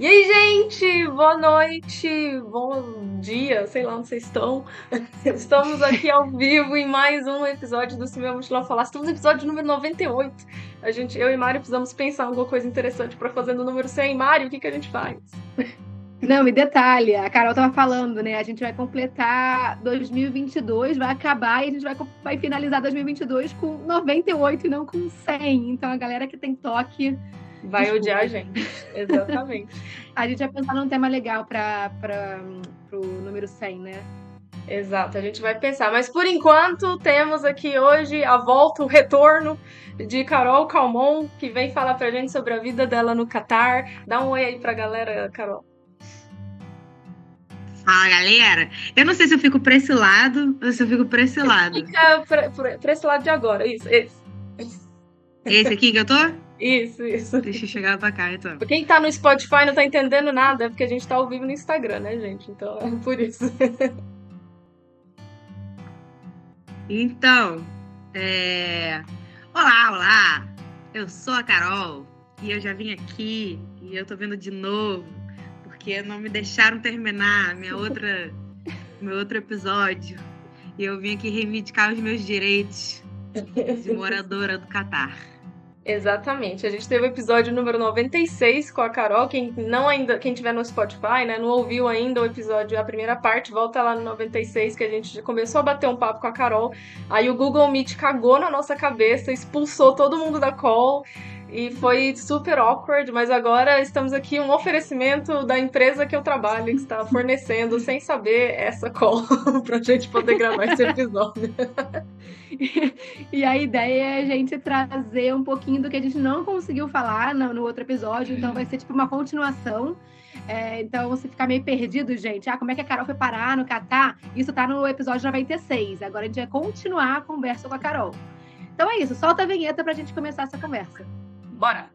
E aí, gente, boa noite, bom dia, sei lá onde vocês estão. Estamos aqui ao vivo em mais um episódio do Se Meu Mochilão Falar. Estamos no episódio número 98. Eu e Mário precisamos pensar alguma coisa interessante para fazer no número 100. Mário, o que a gente faz? Não, e detalhe, a Carol tava falando, né? A gente vai completar 2022, vai acabar e a gente vai finalizar 2022 com 98 e não com 100. Então a galera que tem toque... vai odiar a gente, exatamente. A gente vai pensar num tema legal para o número 100, né? Exato, a gente vai pensar. Mas, por enquanto, temos aqui hoje a volta, o retorno de Carol Calmon, que vem falar pra gente sobre a vida dela no Catar. Dá um oi aí pra galera, Carol. Fala, galera. Eu não sei se eu fico pra esse lado ou se eu fico pra esse lado. Fica pra esse lado de agora, isso. Esse aqui que eu tô? Isso. Deixa eu chegar pra cá, então. Quem tá no Spotify não tá entendendo nada, é porque a gente tá ao vivo no Instagram, né, gente? Então, é por isso. Então, Olá! Eu sou a Carol, e eu já vim aqui, e eu tô vindo de novo, porque não me deixaram terminar meu outro episódio. E eu vim aqui reivindicar os meus direitos de moradora do Catar. Exatamente, a gente teve o episódio número 96 com a Carol, quem tiver no Spotify, né, não ouviu ainda o episódio, a primeira parte, volta lá no 96 que a gente já começou a bater um papo com a Carol, aí o Google Meet cagou na nossa cabeça, expulsou todo mundo da call e foi super awkward, mas agora estamos aqui um oferecimento da empresa que eu trabalho, que está fornecendo, sem saber, essa call pra gente poder gravar esse episódio. E a ideia é a gente trazer um pouquinho do que a gente não conseguiu falar no outro episódio, então vai ser tipo uma continuação. Então você fica meio perdido, gente. Como é que a Carol foi parar no Catar? Isso tá no episódio 96. Agora a gente vai continuar a conversa com a Carol. Então é isso, solta a vinheta pra gente começar essa conversa. Bora!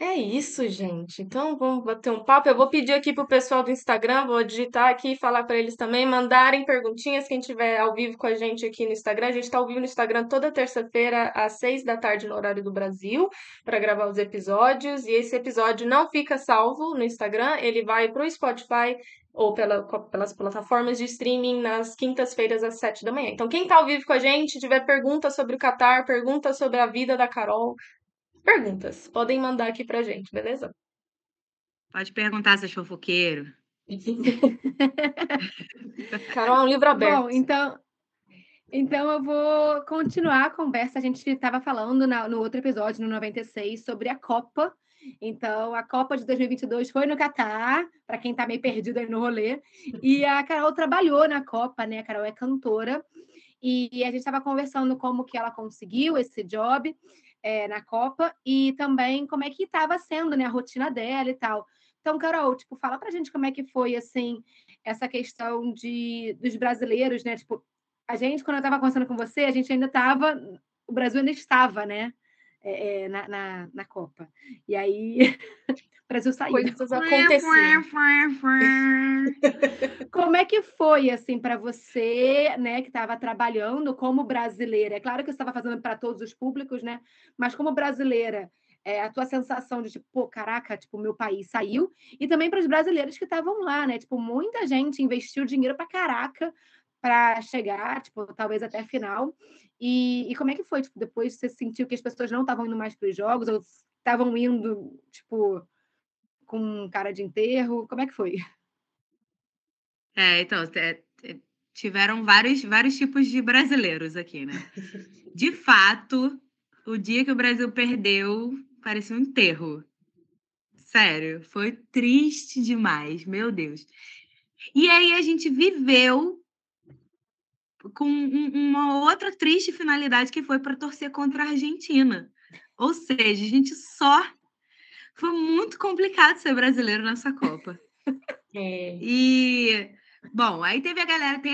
É isso, gente. Então vamos bater um papo. Eu vou pedir aqui pro pessoal do Instagram, vou digitar aqui e falar para eles também, mandarem perguntinhas, quem estiver ao vivo com a gente aqui no Instagram. A gente está ao vivo no Instagram toda terça-feira às 6 da tarde no horário do Brasil para gravar os episódios. E esse episódio não fica salvo no Instagram, ele vai pro Spotify ou pelas plataformas de streaming nas quintas-feiras às 7 da manhã. Então quem está ao vivo com a gente, tiver perguntas sobre o Catar, perguntas sobre a vida da Carol... perguntas, podem mandar aqui pra gente, beleza? Pode perguntar, se é fofoqueiro. Carol, é um livro aberto. Bom, então eu vou continuar a conversa. A gente estava falando no outro episódio, no 96, sobre a Copa. Então, a Copa de 2022 foi no Catar, para quem tá meio perdido aí no rolê. E a Carol trabalhou na Copa, né? A Carol é cantora. E a gente estava conversando como que ela conseguiu esse job... na Copa, e também como é que estava sendo, né, a rotina dela e tal. Então, Carol, tipo, fala pra gente como é que foi, assim, essa questão dos brasileiros, né? Tipo, a gente, quando eu estava conversando com você, a gente ainda estava... o Brasil ainda estava, né, na Copa. E aí... o Brasil saiu. Coisas aconteceram. Como é que foi, assim, para você, né, que estava trabalhando como brasileira? É claro que você estava fazendo para todos os públicos, né? Mas como brasileira, a tua sensação de, tipo, pô, caraca, tipo, meu país saiu. E também para os brasileiros que estavam lá, né? Tipo, muita gente investiu dinheiro para caraca para chegar, tipo, talvez até a final. E como é que foi? Tipo, depois você sentiu que as pessoas não estavam indo mais para os jogos ou estavam indo, tipo... com cara de enterro, como é que foi? Tiveram vários tipos de brasileiros aqui, né? De fato, o dia que o Brasil perdeu, parecia um enterro. Sério, foi triste demais, meu Deus. E aí a gente viveu com uma outra triste finalidade, que foi para torcer contra a Argentina. Ou seja, a gente só... foi muito complicado ser brasileiro nessa Copa. É. E, bom, aí tem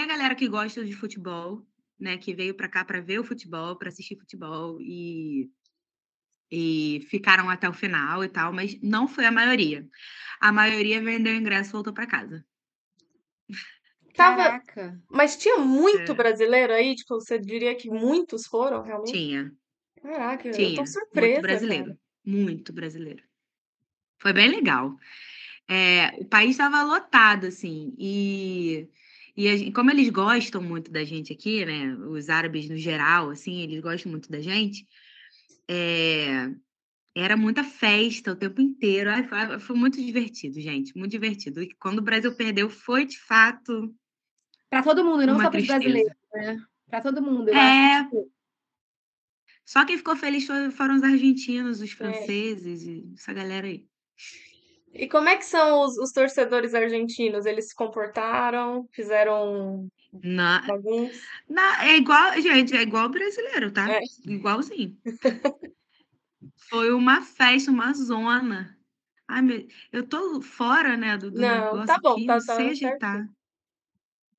a galera que gosta de futebol, né, que veio pra cá pra ver o futebol, pra assistir futebol, e ficaram até o final e tal, mas não foi a maioria. A maioria vendeu o ingresso e voltou pra casa. Tava, Caraca. mas tinha muito brasileiro aí? Tipo, você diria que muitos foram realmente? Tinha, Caraca, eu tô surpresa. Muito brasileiro, cara. Muito brasileiro. Foi bem legal. O país estava lotado, assim, e como eles gostam muito da gente aqui, né? Os árabes no geral, assim, eles gostam muito da gente. Era muita festa o tempo inteiro. Ai, foi muito divertido, gente. Muito divertido. E quando o Brasil perdeu, foi de fato. Para todo mundo, não só para os brasileiros, né? Para todo mundo. Só quem ficou feliz foram os argentinos, os franceses e essa galera aí. E como é que são os torcedores argentinos? Eles se comportaram? Fizeram. É igual, gente, é igual brasileiro, tá? Igualzinho. Foi uma festa, uma zona. Ai, eu tô fora, né, do negócio tá bom, aqui, tá, não sei ajeitar.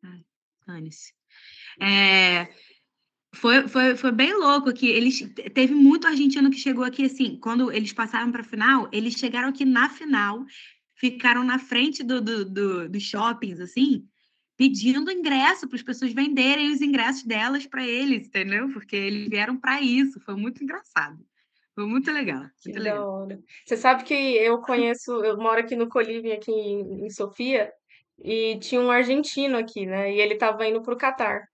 Ai, dane-se. Foi bem louco aqui. Teve muito argentino que chegou aqui, assim, quando eles passaram pra final, eles chegaram aqui na final, ficaram na frente dos shoppings, assim, pedindo ingresso para as pessoas venderem os ingressos delas para eles, entendeu? Porque eles vieram para isso. Foi muito engraçado. Foi muito legal. Muito legal. Você sabe que eu moro aqui no Colívia, aqui em Sofia, e tinha um argentino aqui, né? E ele estava indo para o Catar.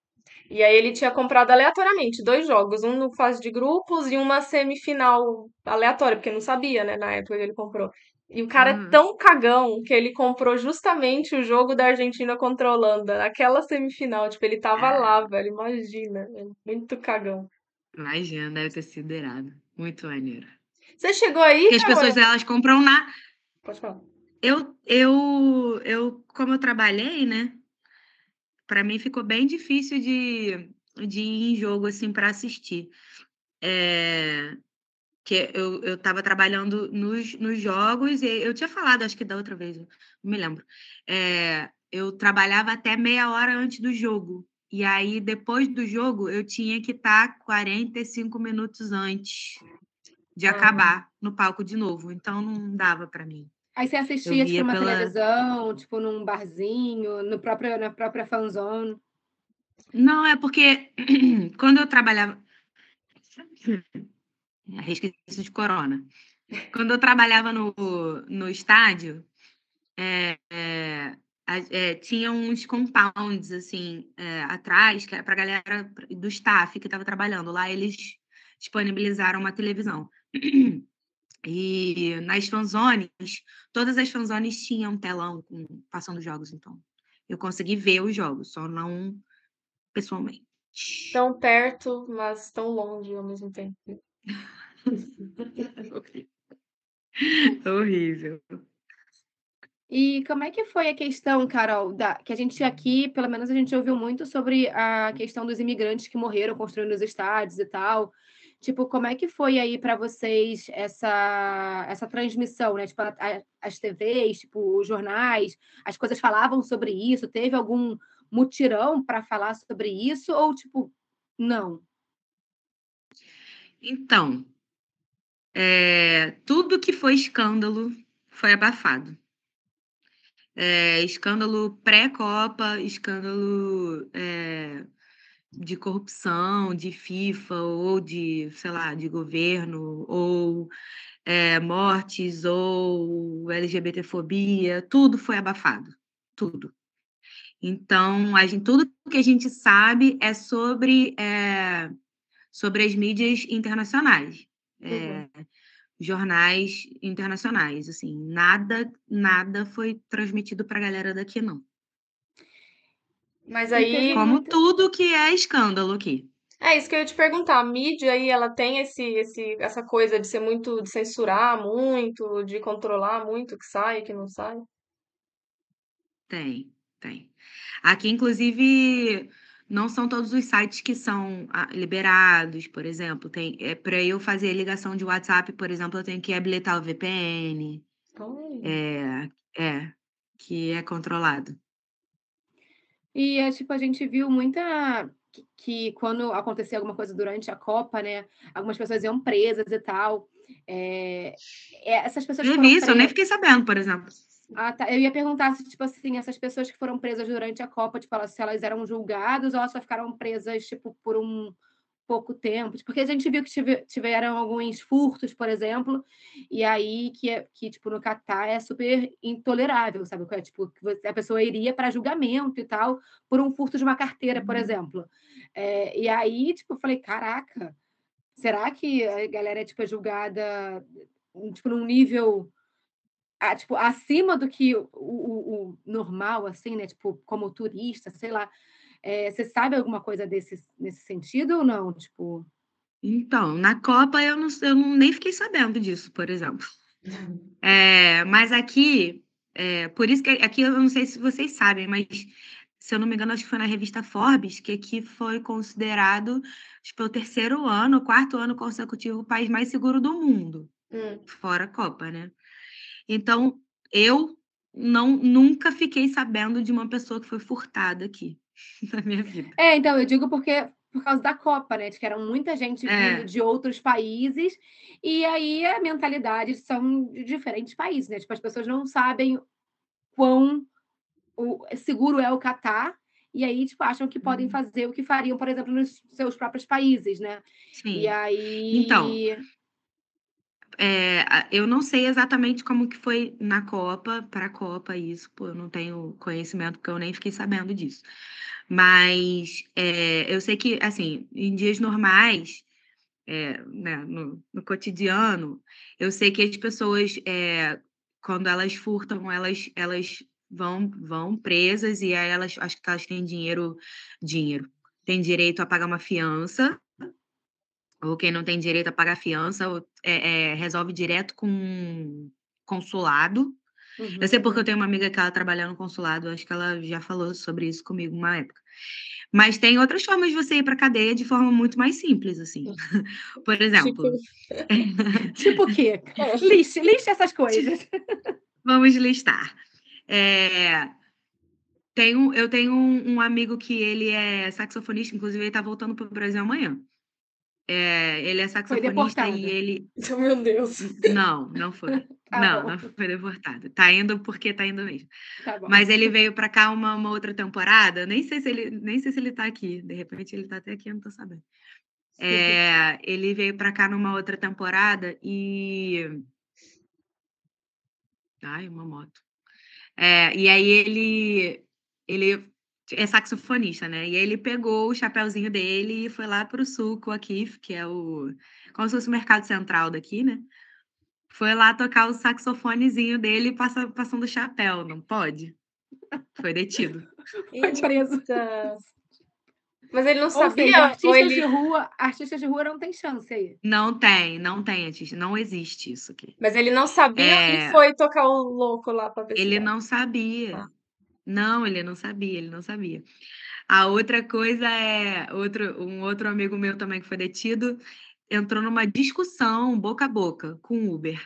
E aí ele tinha comprado aleatoriamente 2 jogos, um no fase de grupos e uma semifinal aleatória, porque não sabia, né? Na época ele comprou. E o cara é tão cagão que ele comprou justamente o jogo da Argentina contra a Holanda, aquela semifinal. Tipo, ele tava lá, velho, imagina. Muito cagão. Imagina, deve ter sido irado. Muito maneiro. Você chegou aí? Porque as pessoas, elas compram na... Pode falar. Eu como eu trabalhei, né? Pra mim ficou bem difícil de ir em jogo, assim, pra assistir. Que eu estava trabalhando nos jogos, e eu tinha falado, acho que da outra vez, não me lembro. Eu trabalhava até meia hora antes do jogo. E aí, depois do jogo, eu tinha que estar 45 minutos antes de acabar no palco de novo. Então, não dava para mim. Aí você assistia, tipo, numa televisão, tipo, num barzinho, na própria fanzone? Não, é porque quando eu trabalhava... Resquício de corona. Quando eu trabalhava no estádio, tinha uns compounds, assim, atrás, que era para a galera do staff que estava trabalhando. Lá eles disponibilizaram uma televisão. E nas fanzones, todas as fanzones tinham telão passando jogos, então. Eu consegui ver os jogos, só não pessoalmente. Tão perto, mas tão longe ao mesmo tempo. Horrível. E como é que foi a questão, Carol, que a gente aqui, pelo menos a gente ouviu muito sobre a questão dos imigrantes que morreram construindo os estádios e tal. Tipo, como é que foi aí para vocês essa transmissão, né? Tipo, as TVs, tipo, os jornais, as coisas falavam sobre isso? Teve algum mutirão para falar sobre isso? Ou, tipo, não? Então, tudo que foi escândalo foi abafado. Escândalo pré-Copa, escândalo de corrupção, de FIFA, ou de, sei lá, de governo, ou mortes, ou LGBTfobia, tudo foi abafado, tudo. Então, tudo que a gente sabe é sobre as mídias internacionais, jornais internacionais, assim, nada foi transmitido para a galera daqui, não. Mas aí... Como tudo que é escândalo aqui. É isso que eu ia te perguntar, a mídia aí, ela tem essa coisa de ser muito, de censurar muito, de controlar muito o que sai, o que não sai? Tem. Aqui, inclusive... Não são todos os sites que são liberados, por exemplo. Para eu fazer ligação de WhatsApp, por exemplo, eu tenho que habilitar o VPN, que é controlado. E tipo, a gente viu muita... Que quando acontecia alguma coisa durante a Copa, né? Algumas pessoas iam presas e tal. Essas pessoas... Eu nem fiquei sabendo, por exemplo. Ah, tá. Eu ia perguntar se, tipo assim, essas pessoas que foram presas durante a Copa, tipo, se elas eram julgadas ou elas só ficaram presas, tipo, por um pouco tempo. Porque a gente viu que tiveram alguns furtos, por exemplo, e aí que tipo, no Catar é super intolerável, sabe? É, tipo, a pessoa iria para julgamento e tal por um furto de uma carteira, por exemplo. É, e aí, tipo, eu falei, caraca, será que a galera, tipo, é julgada, tipo, num nível... Ah, tipo, acima do que o normal, assim, né? Tipo, como turista, sei lá. É, você sabe alguma coisa nesse sentido ou não? Tipo... Então, na Copa eu nem fiquei sabendo disso, por exemplo. É, mas aqui, por isso que aqui eu não sei se vocês sabem, mas se eu não me engano, acho que foi na revista Forbes, que aqui foi considerado, tipo, o terceiro ano, o quarto ano consecutivo, o país mais seguro do mundo. Fora a Copa, né? Então, eu nunca fiquei sabendo de uma pessoa que foi furtada aqui na minha vida. É, então, eu digo porque por causa da Copa, né? De que era muita gente vindo de outros países e aí a mentalidade são de diferentes países, né? Tipo, as pessoas não sabem quão seguro é o Catar e aí, tipo, acham que podem fazer o que fariam, por exemplo, nos seus próprios países, né? Sim. E aí... Então... eu não sei exatamente como que foi na Copa, para a Copa isso, pô, eu não tenho conhecimento porque eu nem fiquei sabendo disso, mas eu sei que, assim, em dias normais, né, no cotidiano, eu sei que as pessoas, quando elas furtam, elas vão presas e aí elas, acho que elas têm dinheiro, têm direito a pagar uma fiança, ou quem não tem direito a pagar fiança, ou, resolve direto com um consulado. Uhum. Eu sei porque eu tenho uma amiga que ela trabalha no consulado, acho que ela já falou sobre isso comigo uma época. Mas tem outras formas de você ir para a cadeia de forma muito mais simples, assim. Por exemplo... Tipo o quê? Liste essas coisas. Vamos listar. Eu tenho um amigo que ele é saxofonista, inclusive ele está voltando para o Brasil amanhã. Ele é saxofonista e ele... Meu Deus. Não foi. Tá não foi deportado. Tá indo mesmo. Tá bom. Mas ele veio pra cá uma outra temporada. Nem sei se ele tá aqui. De repente ele tá até aqui, eu não tô sabendo. Ele veio pra cá numa outra temporada e... Ai, uma moto. E aí ele é saxofonista, né? E aí ele pegou o chapéuzinho dele e foi lá pro sul com a Kif, que é como se fosse o mercado central daqui, né? Foi lá tocar o saxofonezinho dele passando o chapéu, não pode? Foi detido. Foi preso. Mas ele não sabia. Seja, artistas de rua não tem chance aí. Não tem artista. Não existe isso aqui. Mas ele não sabia e foi tocar o louco lá pra ver. Ele não sabia. Ah. Não, ele não sabia. A outra coisa é... Um outro amigo meu também que foi detido entrou numa discussão boca a boca com o Uber.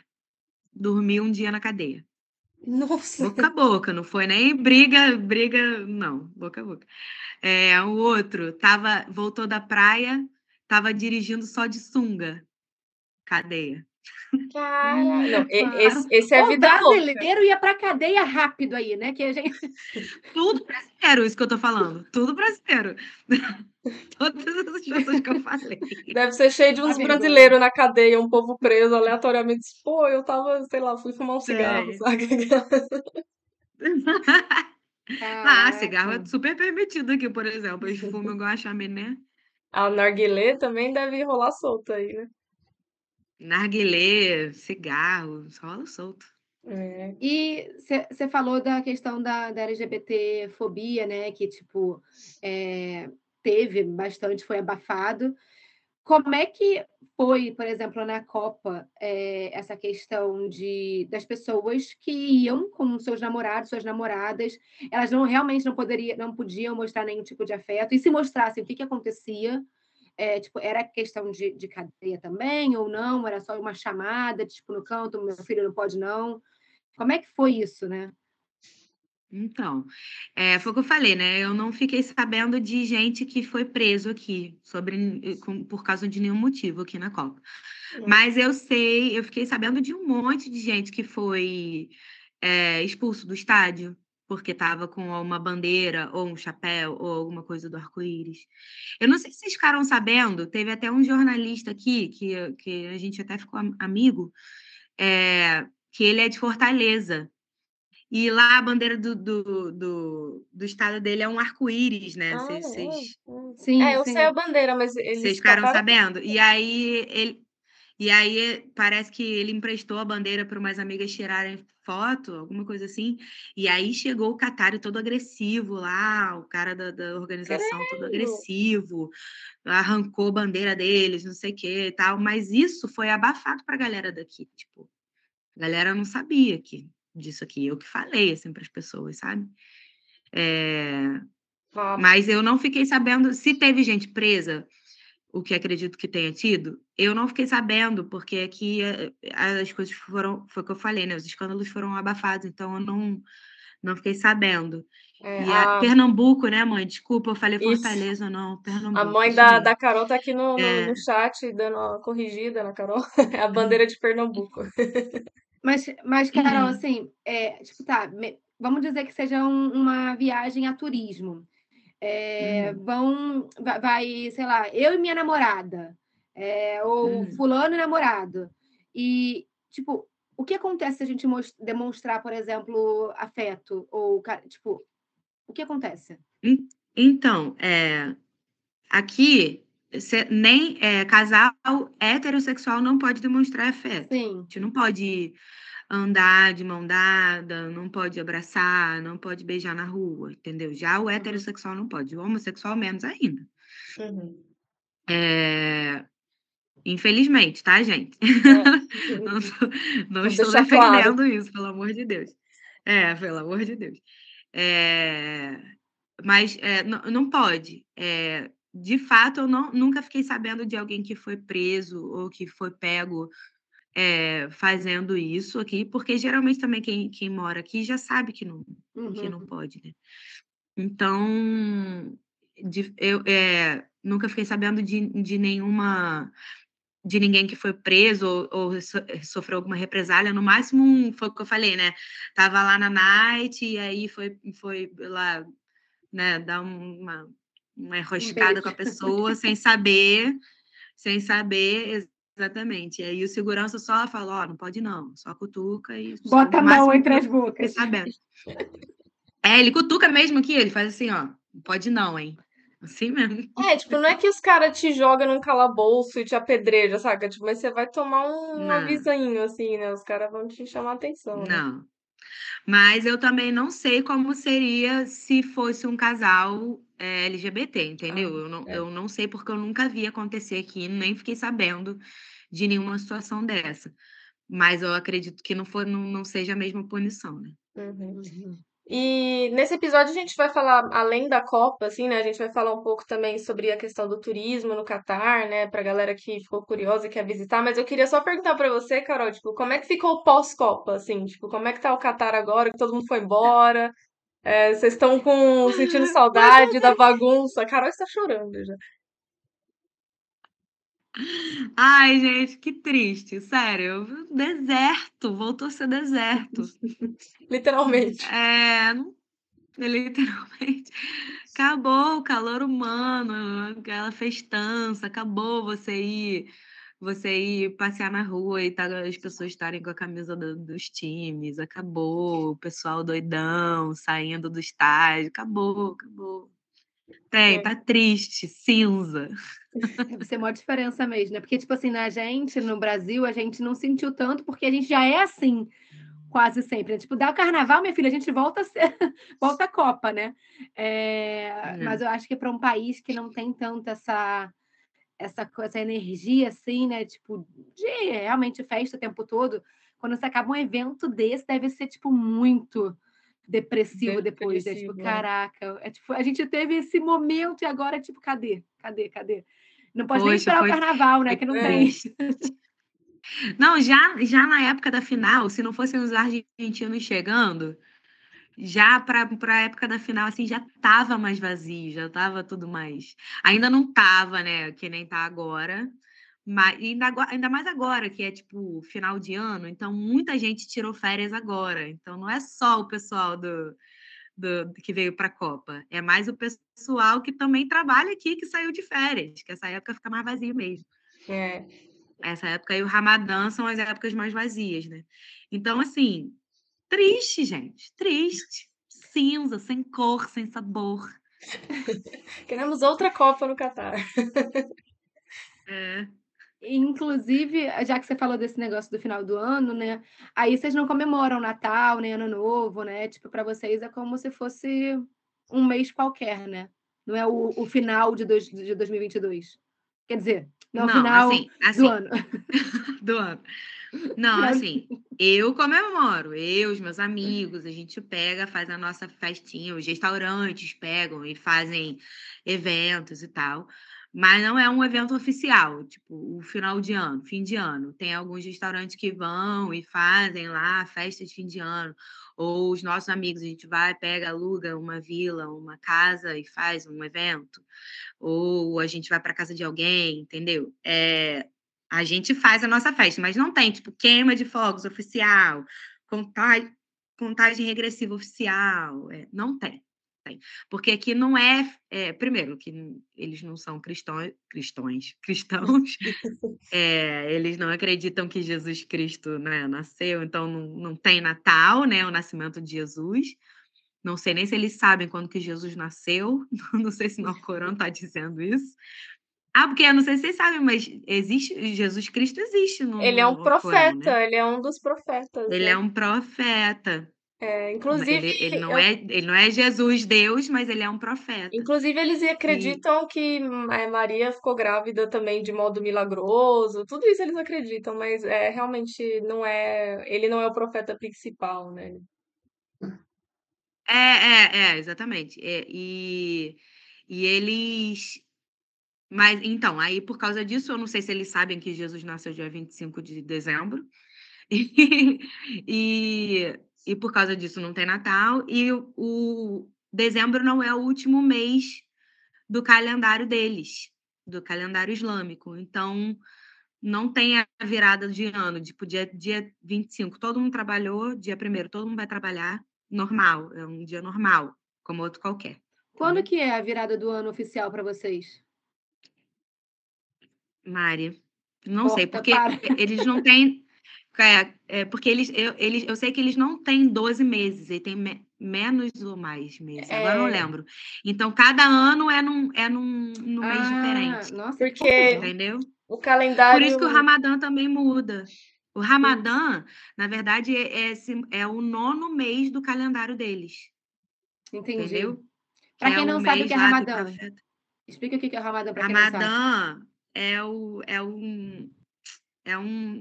Dormiu um dia na cadeia. Nossa! Boca a boca, não foi nem briga, não. Boca a boca. O outro voltou da praia, estava dirigindo só de sunga. Cadeia. Caralho, esse é a vida louca. O brasileiro ia pra cadeia rápido aí, né? Que a gente... Tudo brasileiro, isso que eu tô falando. Tudo brasileiro. Todas as pessoas que eu falei. Deve ser cheio de uns brasileiros na cadeia, um povo preso aleatoriamente. Pô, eu tava, sei lá, fui fumar um cigarro, sabe? Cigarro é super permitido aqui, por exemplo. Eu fumo igual a chaminé. A narguilé também deve rolar solta aí, né? Narguilé, cigarro, rola solto. E você falou da questão da LGBTfobia, né? Que, tipo, teve bastante, foi abafado. Como é que foi, por exemplo, na Copa, essa questão das pessoas que iam com seus namorados, suas namoradas, elas não podiam mostrar nenhum tipo de afeto, e se mostrassem, o que acontecia? Tipo, era questão de cadeia também ou não? Era só uma chamada, tipo, no canto, meu filho não pode não. Como é que foi isso, né? Então, foi o que eu falei, né? Eu não fiquei sabendo de gente que foi preso aqui por causa de nenhum motivo aqui na Copa. Mas eu fiquei sabendo de um monte de gente que foi expulso do estádio porque estava com uma bandeira ou um chapéu ou alguma coisa do arco-íris. Eu não sei se vocês ficaram sabendo, teve até um jornalista aqui, que a gente até ficou amigo, que ele é de Fortaleza. E lá a bandeira do estado dele é um arco-íris, né? Sim, eu sei a bandeira, mas eles... Vocês ficaram sabendo? E aí, parece que ele emprestou a bandeira para umas amigas tirarem foto, alguma coisa assim. E aí chegou o Catar todo agressivo lá, o cara da organização todo agressivo, arrancou a bandeira deles, não sei o que e tal. Mas isso foi abafado para a galera daqui. Tipo, a galera não sabia disso aqui, eu que falei, assim, para as pessoas, sabe? Mas eu não fiquei sabendo se teve gente presa, o que acredito que tenha tido, eu não fiquei sabendo, porque aqui as coisas foram, foi o que eu falei, né? Os escândalos foram abafados, então eu não fiquei sabendo. Pernambuco, né, mãe? Desculpa, eu falei Fortaleza, não, Pernambuco. A mãe da Carol tá aqui no chat, dando uma corrigida na Carol, a bandeira de Pernambuco. Mas Carol, assim, vamos dizer que seja uma viagem a turismo. Vai, sei lá, eu e minha namorada, ou fulano e namorado. E, tipo, o que acontece se a gente demonstrar, por exemplo, afeto? Ou, tipo, o que acontece? Então, aqui... nem casal heterossexual não pode demonstrar afeto. Sim. A gente não pode andar de mão dada, não pode abraçar, não pode beijar na rua, entendeu? Já o heterossexual não pode, o homossexual menos ainda. Uhum. Infelizmente, tá, gente? Não estou defendendo isso, pelo amor de Deus. Pelo amor de Deus. Mas não pode. De fato, eu nunca fiquei sabendo de alguém que foi preso ou que foi pego fazendo isso aqui, porque geralmente também quem mora aqui já sabe que que não pode, né? Então, eu nunca fiquei sabendo de ninguém que foi preso ou sofreu alguma represália. No máximo, foi o que eu falei, né? Tava lá na night e aí foi lá, né, dar uma enroscada com a pessoa, sem saber exatamente. E aí o segurança só falou, não pode não, só cutuca e... Bota a mão entre as bocas. Sabendo. Ele cutuca mesmo aqui, ele faz assim, não pode não, hein? Assim mesmo. Não é que os caras te jogam num calabouço e te apedreja, saca? Tipo, mas você vai tomar um avisinho, assim, né? Os caras vão te chamar a atenção. Não. Né? Mas eu também não sei como seria se fosse um casal LGBT, entendeu? Eu não sei porque eu nunca vi acontecer aqui, nem fiquei sabendo de nenhuma situação dessa. Mas eu acredito que não seja a mesma punição, né? Uhum. E nesse episódio a gente vai falar, além da Copa, assim, né? A gente vai falar um pouco também sobre a questão do turismo no Catar, né? Pra galera que ficou curiosa e quer visitar. Mas eu queria só perguntar pra você, Carol, tipo, como é que ficou o pós-Copa, assim? Tipo, como é que tá o Catar agora, que todo mundo foi embora? Vocês estão sentindo saudade da bagunça? A Carol está chorando já. Ai, gente, que triste, sério, deserto, voltou a ser deserto. Literalmente. Literalmente. Acabou o calor humano, aquela festança, acabou você ir passear na rua e as pessoas estarem com a camisa dos times, acabou o pessoal doidão saindo do estádio, acabou. Tá triste, cinza. Você é uma diferença mesmo, né? Porque, tipo assim, no Brasil, a gente não sentiu tanto, porque a gente já é assim, quase sempre. Tipo, dá o carnaval, minha filha, a gente volta a Copa, né? Mas eu acho que para um país que não tem tanto essa energia, assim, né? Tipo, de realmente festa o tempo todo, quando você acaba um evento desse, deve ser, tipo, muito... depressivo depois, né? Tipo, caraca, a gente teve esse momento e agora tipo, cadê? Não pode nem esperar o carnaval, né, que não tem. Não, já na época da final, se não fossem os argentinos chegando, já para a época da final, assim, já tava mais vazio, já tava tudo mais... Ainda não tava, né, que nem tá agora, Mas ainda mais agora, que é tipo final de ano, então muita gente tirou férias agora. Então não é só o pessoal do que veio para a Copa, é mais o pessoal que também trabalha aqui, que saiu de férias, que essa época fica mais vazio mesmo. É. Essa época e o Ramadã são as épocas mais vazias, né? Então, assim, triste, gente, triste. Cinza, sem cor, sem sabor. Queremos outra Copa no Catar. É. Inclusive, já que você falou desse negócio do final do ano, né? Aí vocês não comemoram Natal, nem Ano Novo, né? Tipo, para vocês é como se fosse um mês qualquer, né? Não é o final de 2022. Quer dizer, não final assim, do ano. Do ano. Não, assim, eu comemoro. Eu, os meus amigos, a gente pega, faz a nossa festinha. Os restaurantes pegam e fazem eventos e tal. Mas não é um evento oficial, tipo, o final de ano, fim de ano. Tem alguns restaurantes que vão e fazem lá festa de fim de ano. Ou os nossos amigos, a gente vai, pega, aluga uma vila, uma casa e faz um evento. Ou a gente vai para casa de alguém, entendeu? É, a gente faz a nossa festa, mas não tem, tipo, queima de fogos oficial, contagem regressiva oficial, não tem. Porque aqui não é primeiro, que eles não são cristãos, eles não acreditam que Jesus Cristo, né, nasceu, então não tem Natal, né, o nascimento de Jesus. Não sei nem se eles sabem quando que Jesus nasceu, não sei se no Alcorão está dizendo isso. Ah, porque eu não sei se vocês sabem, mas existe, Jesus Cristo existe no Ele é um profeta, Alcorão, né? Ele é um dos profetas. Ele é um profeta. É, inclusive, ele não é Jesus Deus, mas ele é um profeta. Inclusive, eles acreditam que Maria ficou grávida também de modo milagroso. Tudo isso eles acreditam, mas realmente não é. Ele não é o profeta principal, né? Exatamente. E eles. Mas então, aí por causa disso, eu não sei se eles sabem que Jesus nasceu dia 25 de dezembro. E por causa disso não tem Natal. E o dezembro não é o último mês do calendário deles, do calendário islâmico. Então, não tem a virada de ano, tipo, dia 25. Todo mundo trabalhou, dia 1º, todo mundo vai trabalhar normal. É um dia normal, como outro qualquer. Quando que é a virada do ano oficial para vocês? Mari, não sei, porque eles não têm... porque eu sei que eles não têm 12 meses, eles têm menos ou mais meses, agora eu não lembro. Então, cada ano é num mês diferente. Nossa, porque entendeu? O calendário... Por isso que o Ramadã também muda. O Ramadã, na verdade, é o 9º mês do calendário deles. Entendi. Entendeu? Para quem não sabe o que é Ramadã, explica o que é Ramadã para quem não sabe. Ramadã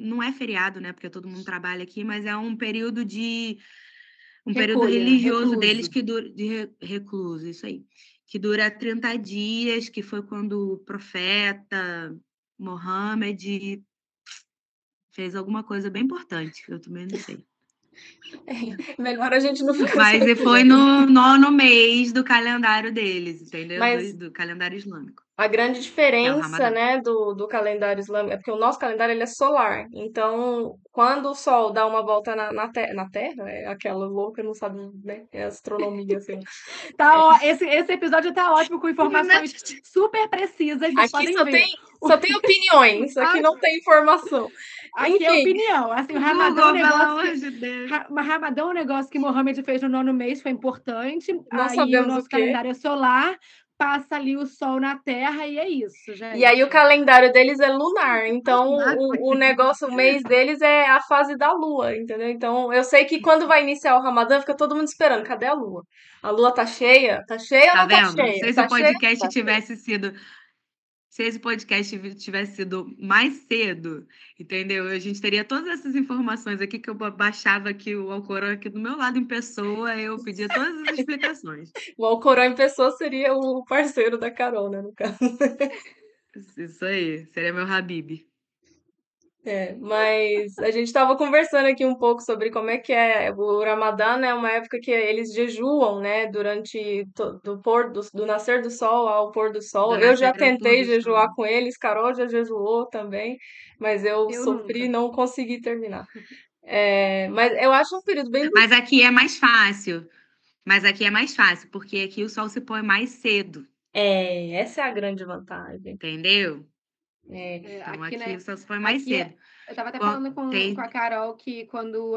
não é feriado, né? Porque todo mundo trabalha aqui, mas é um período religioso recluso. Deles que dura de recluso, isso aí. Que dura 30 dias, que foi quando o profeta Muhammad fez alguma coisa bem importante, que eu também não sei. Melhor a gente não ficar. Mas assim. Foi no 9º mês do calendário deles, entendeu? Mas... do calendário islâmico. A grande diferença, né, do calendário islâmico é porque o nosso calendário ele é solar. Então, quando o Sol dá uma volta na Terra, é aquela louca, não sabe, né? É astronomia, assim. Esse episódio tá ótimo, com informações super precisas. Aqui só tem opiniões, aqui não tem informação. Aqui enfim. É opinião. Assim, o Ramadã é um negócio que Mohammed fez no 9º mês, foi importante. Nós sabemos o nosso calendário é solar. Passa ali o sol na Terra e é isso, gente. E aí o calendário deles é lunar, então o negócio, o mês deles é a fase da Lua, entendeu? Então eu sei que quando vai iniciar o Ramadã fica todo mundo esperando, cadê a Lua? A Lua tá cheia? Tá cheia ou não tá cheia? Se esse podcast tivesse sido... Se esse podcast tivesse sido mais cedo, entendeu? A gente teria todas essas informações aqui que eu baixava aqui o Alcorão aqui do meu lado em pessoa, eu pedia todas as explicações. O Alcorão em pessoa seria o parceiro da Carol, né, no caso. Isso aí, seria meu Habib. Mas a gente estava conversando aqui um pouco sobre como é que é o Ramadã, né? Uma época que eles jejuam, né? Durante do nascer do sol ao pôr do sol. Eu já tentei jejuar com eles, Carol já jejuou também, mas eu sofri, não consegui terminar. Mas eu acho um período bem... Mas aqui é mais fácil. Porque aqui o sol se põe mais cedo. Essa é a grande vantagem. Entendeu? Então aqui, né, o sol se põe mais cedo. Eu estava até falando com a Carol que quando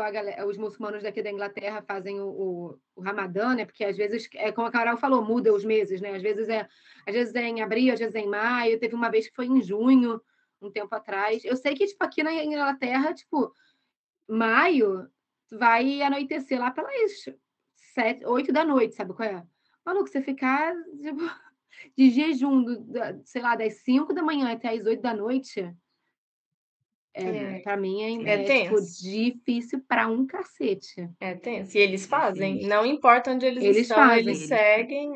os muçulmanos daqui da Inglaterra fazem o Ramadã, né? Porque às vezes, como a Carol falou, muda os meses, né? Às vezes é em abril, às vezes é em maio. Teve uma vez que foi em junho, um tempo atrás. Eu sei que, tipo, aqui na Inglaterra, tipo, maio vai anoitecer lá pelas 8 da noite, sabe qual é? Maluco, você ficar de jejum, sei lá, das 5 da manhã até as 8 da noite, pra mim ainda tipo, difícil pra um cacete. É tenso. E eles fazem, não importa onde eles estão, fazem. Eles seguem.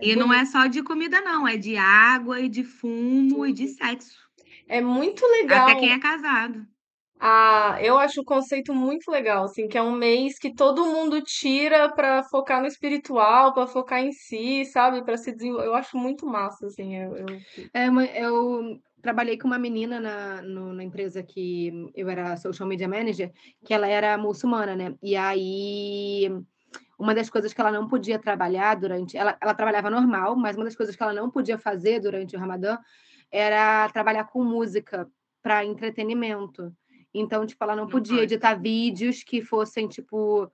E não é só de comida, não, é de água e de fumo e de sexo. É muito legal. Até quem é casado. Eu acho o conceito muito legal, assim, que é um mês que todo mundo tira pra focar no espiritual, pra focar em si, sabe? Pra se desenvolver. Eu acho muito massa, assim. Eu trabalhei com uma menina na empresa que eu era social media manager, que ela era muçulmana, né? E aí, uma das coisas que ela não podia trabalhar durante... Ela trabalhava normal, mas uma das coisas que ela não podia fazer durante o Ramadã era trabalhar com música pra entretenimento. Então, tipo, ela não podia editar vídeos que fossem, tipo,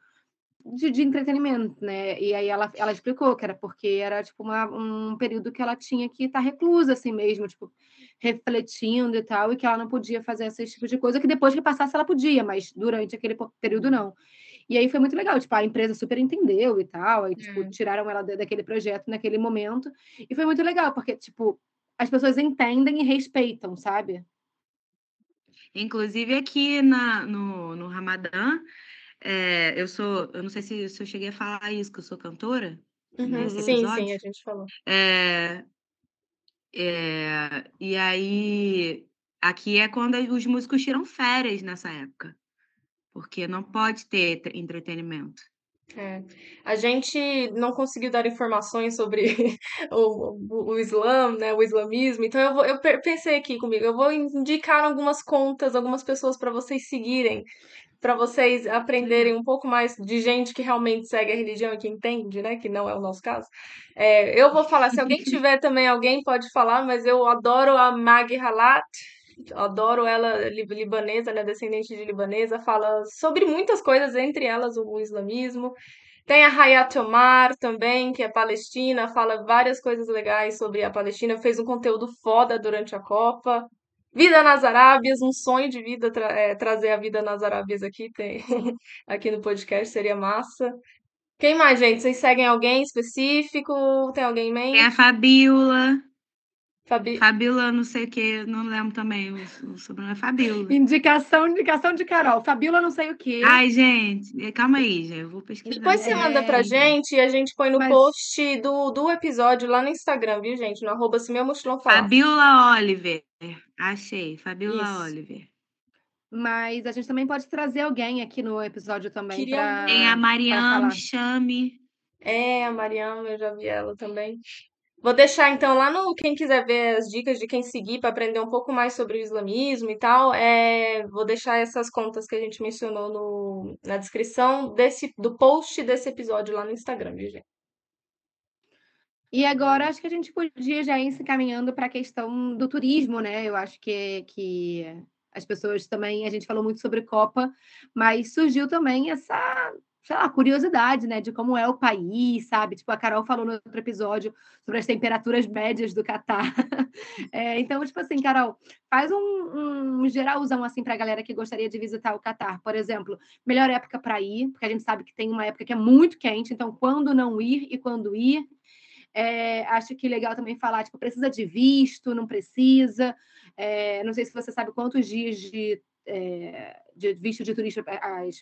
de entretenimento, né? E aí ela explicou que era porque era, tipo, um período que ela tinha que estar reclusa, assim mesmo, tipo, refletindo e tal, e que ela não podia fazer esse tipo de coisa, que depois que passasse ela podia, mas durante aquele período não. E aí foi muito legal, tipo, a empresa super entendeu e tal, aí, tipo, tiraram ela daquele projeto naquele momento, e foi muito legal, porque, tipo, as pessoas entendem e respeitam, sabe? Inclusive aqui no Ramadã, eu não sei se eu cheguei a falar isso, que eu sou cantora. Sim, a gente falou. E aí, aqui é quando os músicos tiram férias nessa época, porque não pode ter entretenimento. A gente não conseguiu dar informações sobre o Islã, né, o islamismo, então eu pensei aqui comigo, eu vou indicar algumas contas, algumas pessoas para vocês seguirem, para vocês aprenderem um pouco mais de gente que realmente segue a religião e que entende, né, que não é o nosso caso. Eu vou falar, se alguém tiver também, alguém pode falar, mas eu adoro a Maghi Halat. Adoro ela, libanesa, né, descendente de libanesa, fala sobre muitas coisas, entre elas o islamismo. Tem a Hayat Omar também, que é palestina, fala várias coisas legais sobre a Palestina, fez um conteúdo foda durante a Copa. Vida nas Arábias, um sonho de vida, trazer a vida nas Arábias aqui, aqui no podcast, seria massa. Quem mais, gente? Vocês seguem alguém específico? Tem alguém em mente? Tem a Fabíola. Fabíola, não sei o que, não lembro também o sobrenome, é Fabíola. Indicação de Carol, Fabíola não sei o que. Ai, gente, calma aí, já, eu vou pesquisar. Depois você manda pra gente e a gente põe no post do episódio lá no Instagram, viu, gente? No @ se meu mochilão falar. Fabíola Oliver, achei, Fabíola Oliver. Mas a gente também pode trazer alguém aqui no episódio também. Tem a Mariana, chame. A Mariana, eu já vi ela também. Vou deixar, então, lá no... Quem quiser ver as dicas de quem seguir para aprender um pouco mais sobre o islamismo e tal, vou deixar essas contas que a gente mencionou na descrição do post desse episódio lá no Instagram, viu, gente? E agora, acho que a gente podia já ir se caminhando para a questão do turismo, né? Eu acho que as pessoas também... A gente falou muito sobre Copa, mas surgiu também essa... sei lá, curiosidade, né, de como é o país, sabe? Tipo, a Carol falou no outro episódio sobre as temperaturas médias do Catar. Então, tipo assim, Carol, faz um geralzão, assim, pra galera que gostaria de visitar o Catar. Por exemplo, melhor época para ir, porque a gente sabe que tem uma época que é muito quente, então quando não ir e quando ir. Acho que legal também falar, tipo, precisa de visto, não precisa. Não sei se você sabe quantos dias de visto de turista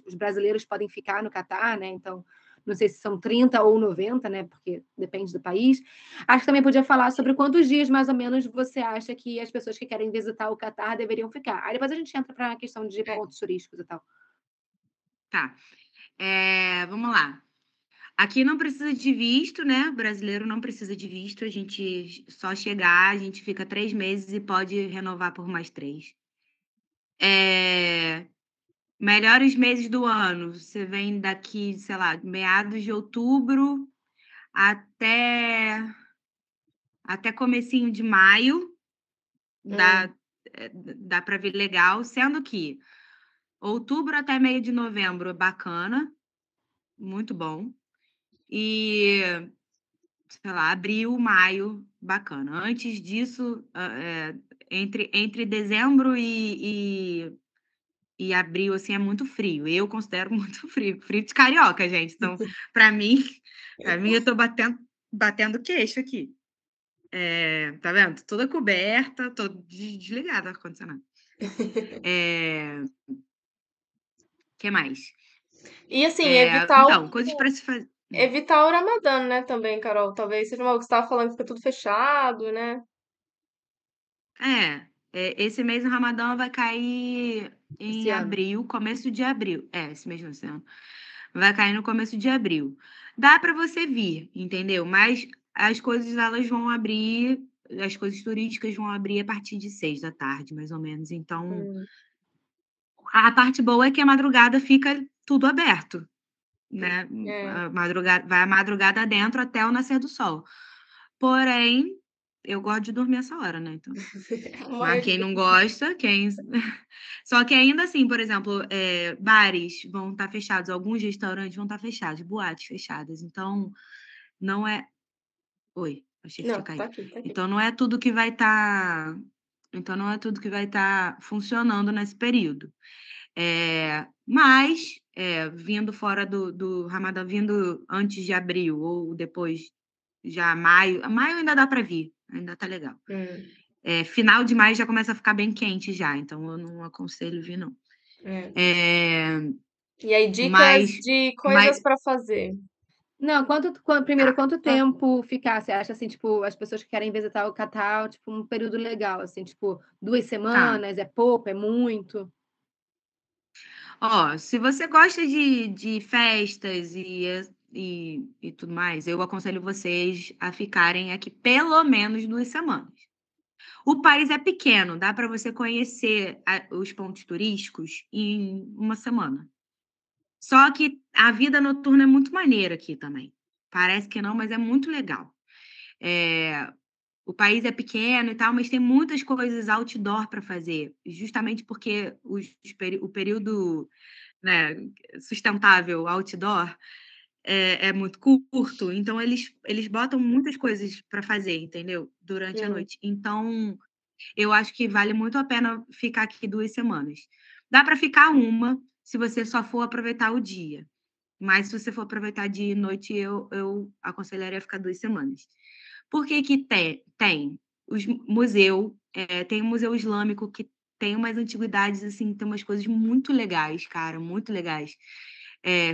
os brasileiros podem ficar no Catar, né? Então, não sei se são 30 ou 90, né? Porque depende do país. Acho que também podia falar sobre quantos dias, mais ou menos, você acha que as pessoas que querem visitar o Catar deveriam ficar. Aí depois a gente entra para a questão de pontos turísticos e tal. Tá. Vamos lá. Aqui não precisa de visto, né? O brasileiro não precisa de visto. A gente só chegar, a gente fica 3 meses e pode renovar por mais 3. Melhores meses do ano. Você vem daqui, sei lá, meados de outubro até comecinho de maio. Dá para vir legal. Sendo que outubro até meio de novembro é bacana. Muito bom. E, sei lá, abril, maio, bacana. Antes disso, entre dezembro e abril, assim, é muito frio. Eu considero muito frio. Frio de carioca, gente. Então, para mim, eu tô batendo queixo aqui. Tá vendo? Toda coberta, tô desligada do ar-condicionado. Que mais? E, assim, evitar... Então, coisas para se fazer. Evitar o Ramadã, né, também, Carol? Talvez seja mal que você estava falando que fica tudo fechado, né? Esse mês o Ramadã vai cair em abril, começo de abril. Esse mês não ano. Vai cair no começo de abril. Dá para você vir, entendeu? Mas as coisas, elas vão abrir, as coisas turísticas vão abrir a partir de 6 da tarde, mais ou menos. Então, a parte boa é que a madrugada fica tudo aberto. Né? Vai a madrugada dentro até o nascer do sol. Porém, eu gosto de dormir essa hora, né? Então, mas quem não gosta, Só que ainda assim, por exemplo, bares vão estar fechados, alguns restaurantes vão estar fechados, boates fechadas. Então, não é... Oi, achei que tinha caído. Tá aqui. Então, não é tudo que vai estar... Então, não é tudo que vai estar funcionando nesse período. Mas... vindo fora do Ramadã, vindo antes de abril ou depois, já maio ainda dá para vir, ainda tá legal. Final de maio já começa a ficar bem quente já, então eu não aconselho vir, não. E aí, dicas de coisas para fazer? Não, quanto tempo ficar? Você acha, assim, tipo, as pessoas que querem visitar o Catar, tipo, um período legal, assim, tipo, 2 semanas, é pouco, é muito? Se você gosta de festas e tudo mais, eu aconselho vocês a ficarem aqui pelo menos 2 semanas. O país é pequeno, dá para você conhecer os pontos turísticos em 1 semana. Só que a vida noturna é muito maneira aqui também. Parece que não, mas é muito legal. O país é pequeno e tal, mas tem muitas coisas outdoor para fazer, justamente porque o período, né, sustentável outdoor é muito curto, então eles botam muitas coisas para fazer, entendeu? Durante a noite. Então, eu acho que vale muito a pena ficar aqui 2 semanas. Dá para ficar 1, se você só for aproveitar o dia. Mas se você for aproveitar de noite, eu aconselharia ficar 2 semanas. Por que que tem? Tem o Museu Islâmico, que tem umas antiguidades, assim, tem umas coisas muito legais, cara, muito legais.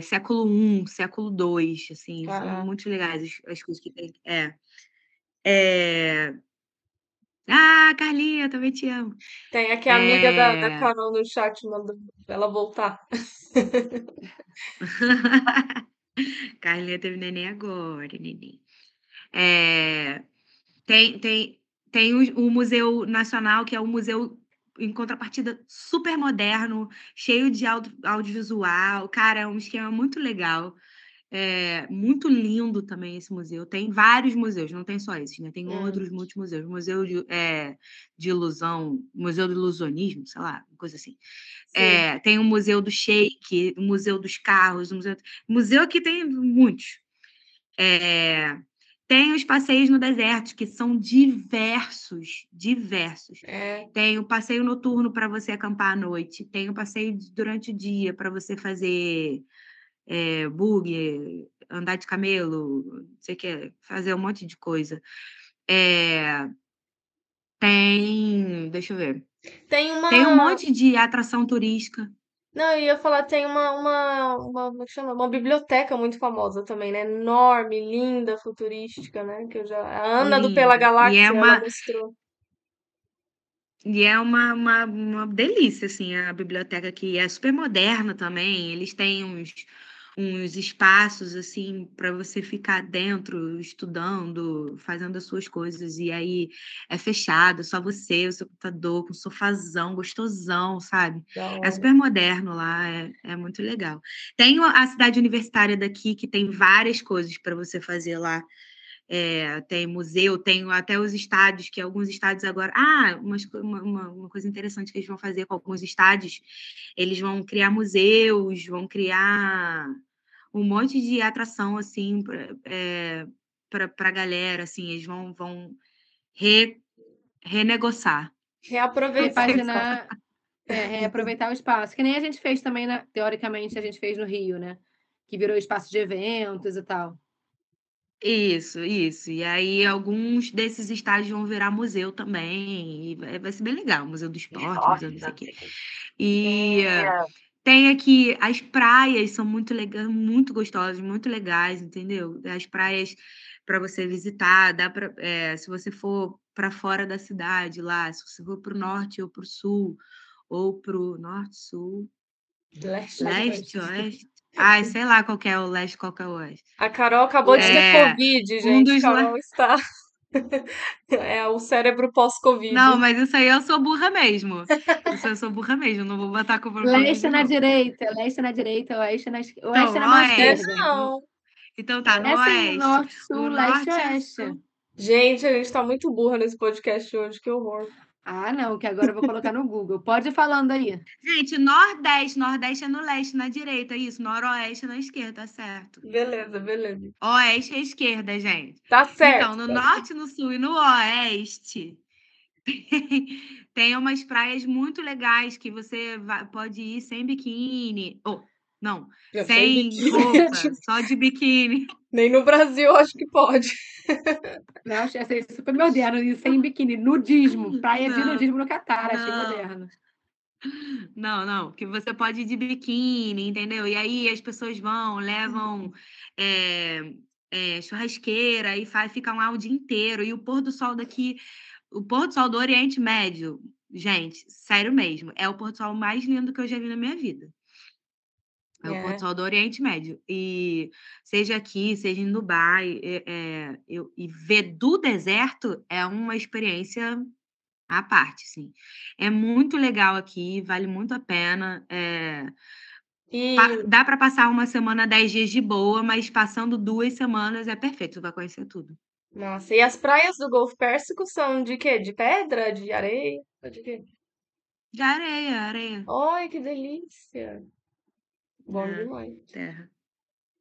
Século I, século II, assim, são muito legais as coisas que tem. Carlinha, também te amo. Tem aqui a amiga da Carol no chat, mandando ela voltar. Carlinha teve neném agora, neném. Tem o Museu Nacional, que é um museu em contrapartida super moderno, cheio de audiovisual. Cara, é um esquema muito legal. Muito lindo também esse museu. Tem vários museus, não tem só esse, né? Tem outros multimuseus. Museu de ilusão, museu do ilusionismo, sei lá, coisa assim. Tem o Museu do Sheik, o Museu dos Carros, museu aqui tem muitos. Tem os passeios no deserto, que são diversos. Tem o passeio noturno para você acampar à noite. Tem o passeio durante o dia para você fazer buggy, andar de camelo, não sei o que, fazer um monte de coisa. Tem um monte de atração turística. Não, eu ia falar, tem como é que chama? Uma biblioteca muito famosa também, né? Enorme, linda, futurística, né? Que eu já... A Ana do Pela Galáxia, e é uma... ela mostrou. E é uma delícia, assim, a biblioteca, que é super moderna também. Eles têm uns espaços, assim, para você ficar dentro, estudando, fazendo as suas coisas. E aí é fechado, só você, o seu computador, com um sofazão gostosão, sabe? É super moderno lá, é muito legal. Tem a cidade universitária daqui, que tem várias coisas para você fazer lá. É, tem museu, tem até os estádios, que alguns estádios agora... Ah, uma coisa interessante que eles vão fazer com alguns estádios, eles vão criar museus, vão criar um monte de atração, assim, para a galera, assim, eles vão renegociar. Reaproveitar o espaço, que nem a gente fez também, teoricamente, a gente fez no Rio, né? Que virou espaço de eventos e tal. Isso. E aí alguns desses estádios vão virar museu também. E vai ser bem legal, museu do esporte, museu não sei o quê. E tem aqui, as praias são muito legais, muito gostosas, muito legais, entendeu? As praias para você visitar, dá pra, se você for para fora da cidade lá, se você for para o norte ou para o sul, ou para o norte, sul, leste, oeste. Ai, sei lá qual que é o leste, qual que é o oeste. A Carol acabou de ter Covid, gente. Carol está... É o cérebro pós-Covid. Não, mas isso aí eu sou burra mesmo. Não vou botar com problema. Leste na direita, oeste na esquerda. Oeste na esquerda. Não. Então tá, no oeste. Norte, sul, leste, oeste. Gente, a gente tá muito burra nesse podcast hoje, que horror. Ah, não, que agora eu vou colocar no Google. Pode ir falando aí. Gente, Nordeste é no leste, na direita, isso. Noroeste é na esquerda, tá certo. Beleza. Oeste é esquerda, gente. Tá certo. Então, no norte, no sul e no oeste, tem umas praias muito legais que você pode ir sem biquíni. Não, sem roupa, só de biquíni. Nem no Brasil, acho que pode. Não, achei super moderno, sem biquíni, nudismo, praia de nudismo no Catar, achei moderno. Não, que você pode ir de biquíni, entendeu? E aí as pessoas vão, levam churrasqueira e ficam lá o dia inteiro. E o pôr do sol daqui, o pôr do sol do Oriente Médio, gente, sério mesmo, é o pôr do sol mais lindo que eu já vi na minha vida. É o pôr do sol do Oriente Médio. E seja aqui, seja em Dubai, e ver do deserto é uma experiência à parte, sim. É muito legal aqui, vale muito a pena. Dá para passar uma semana, 10 dias de boa, mas passando 2 semanas é perfeito, vai conhecer tudo. Nossa, e as praias do Golfo Pérsico são de quê? De pedra, de areia? De quê? De areia. Ai, que delícia! Bom demais. Terra.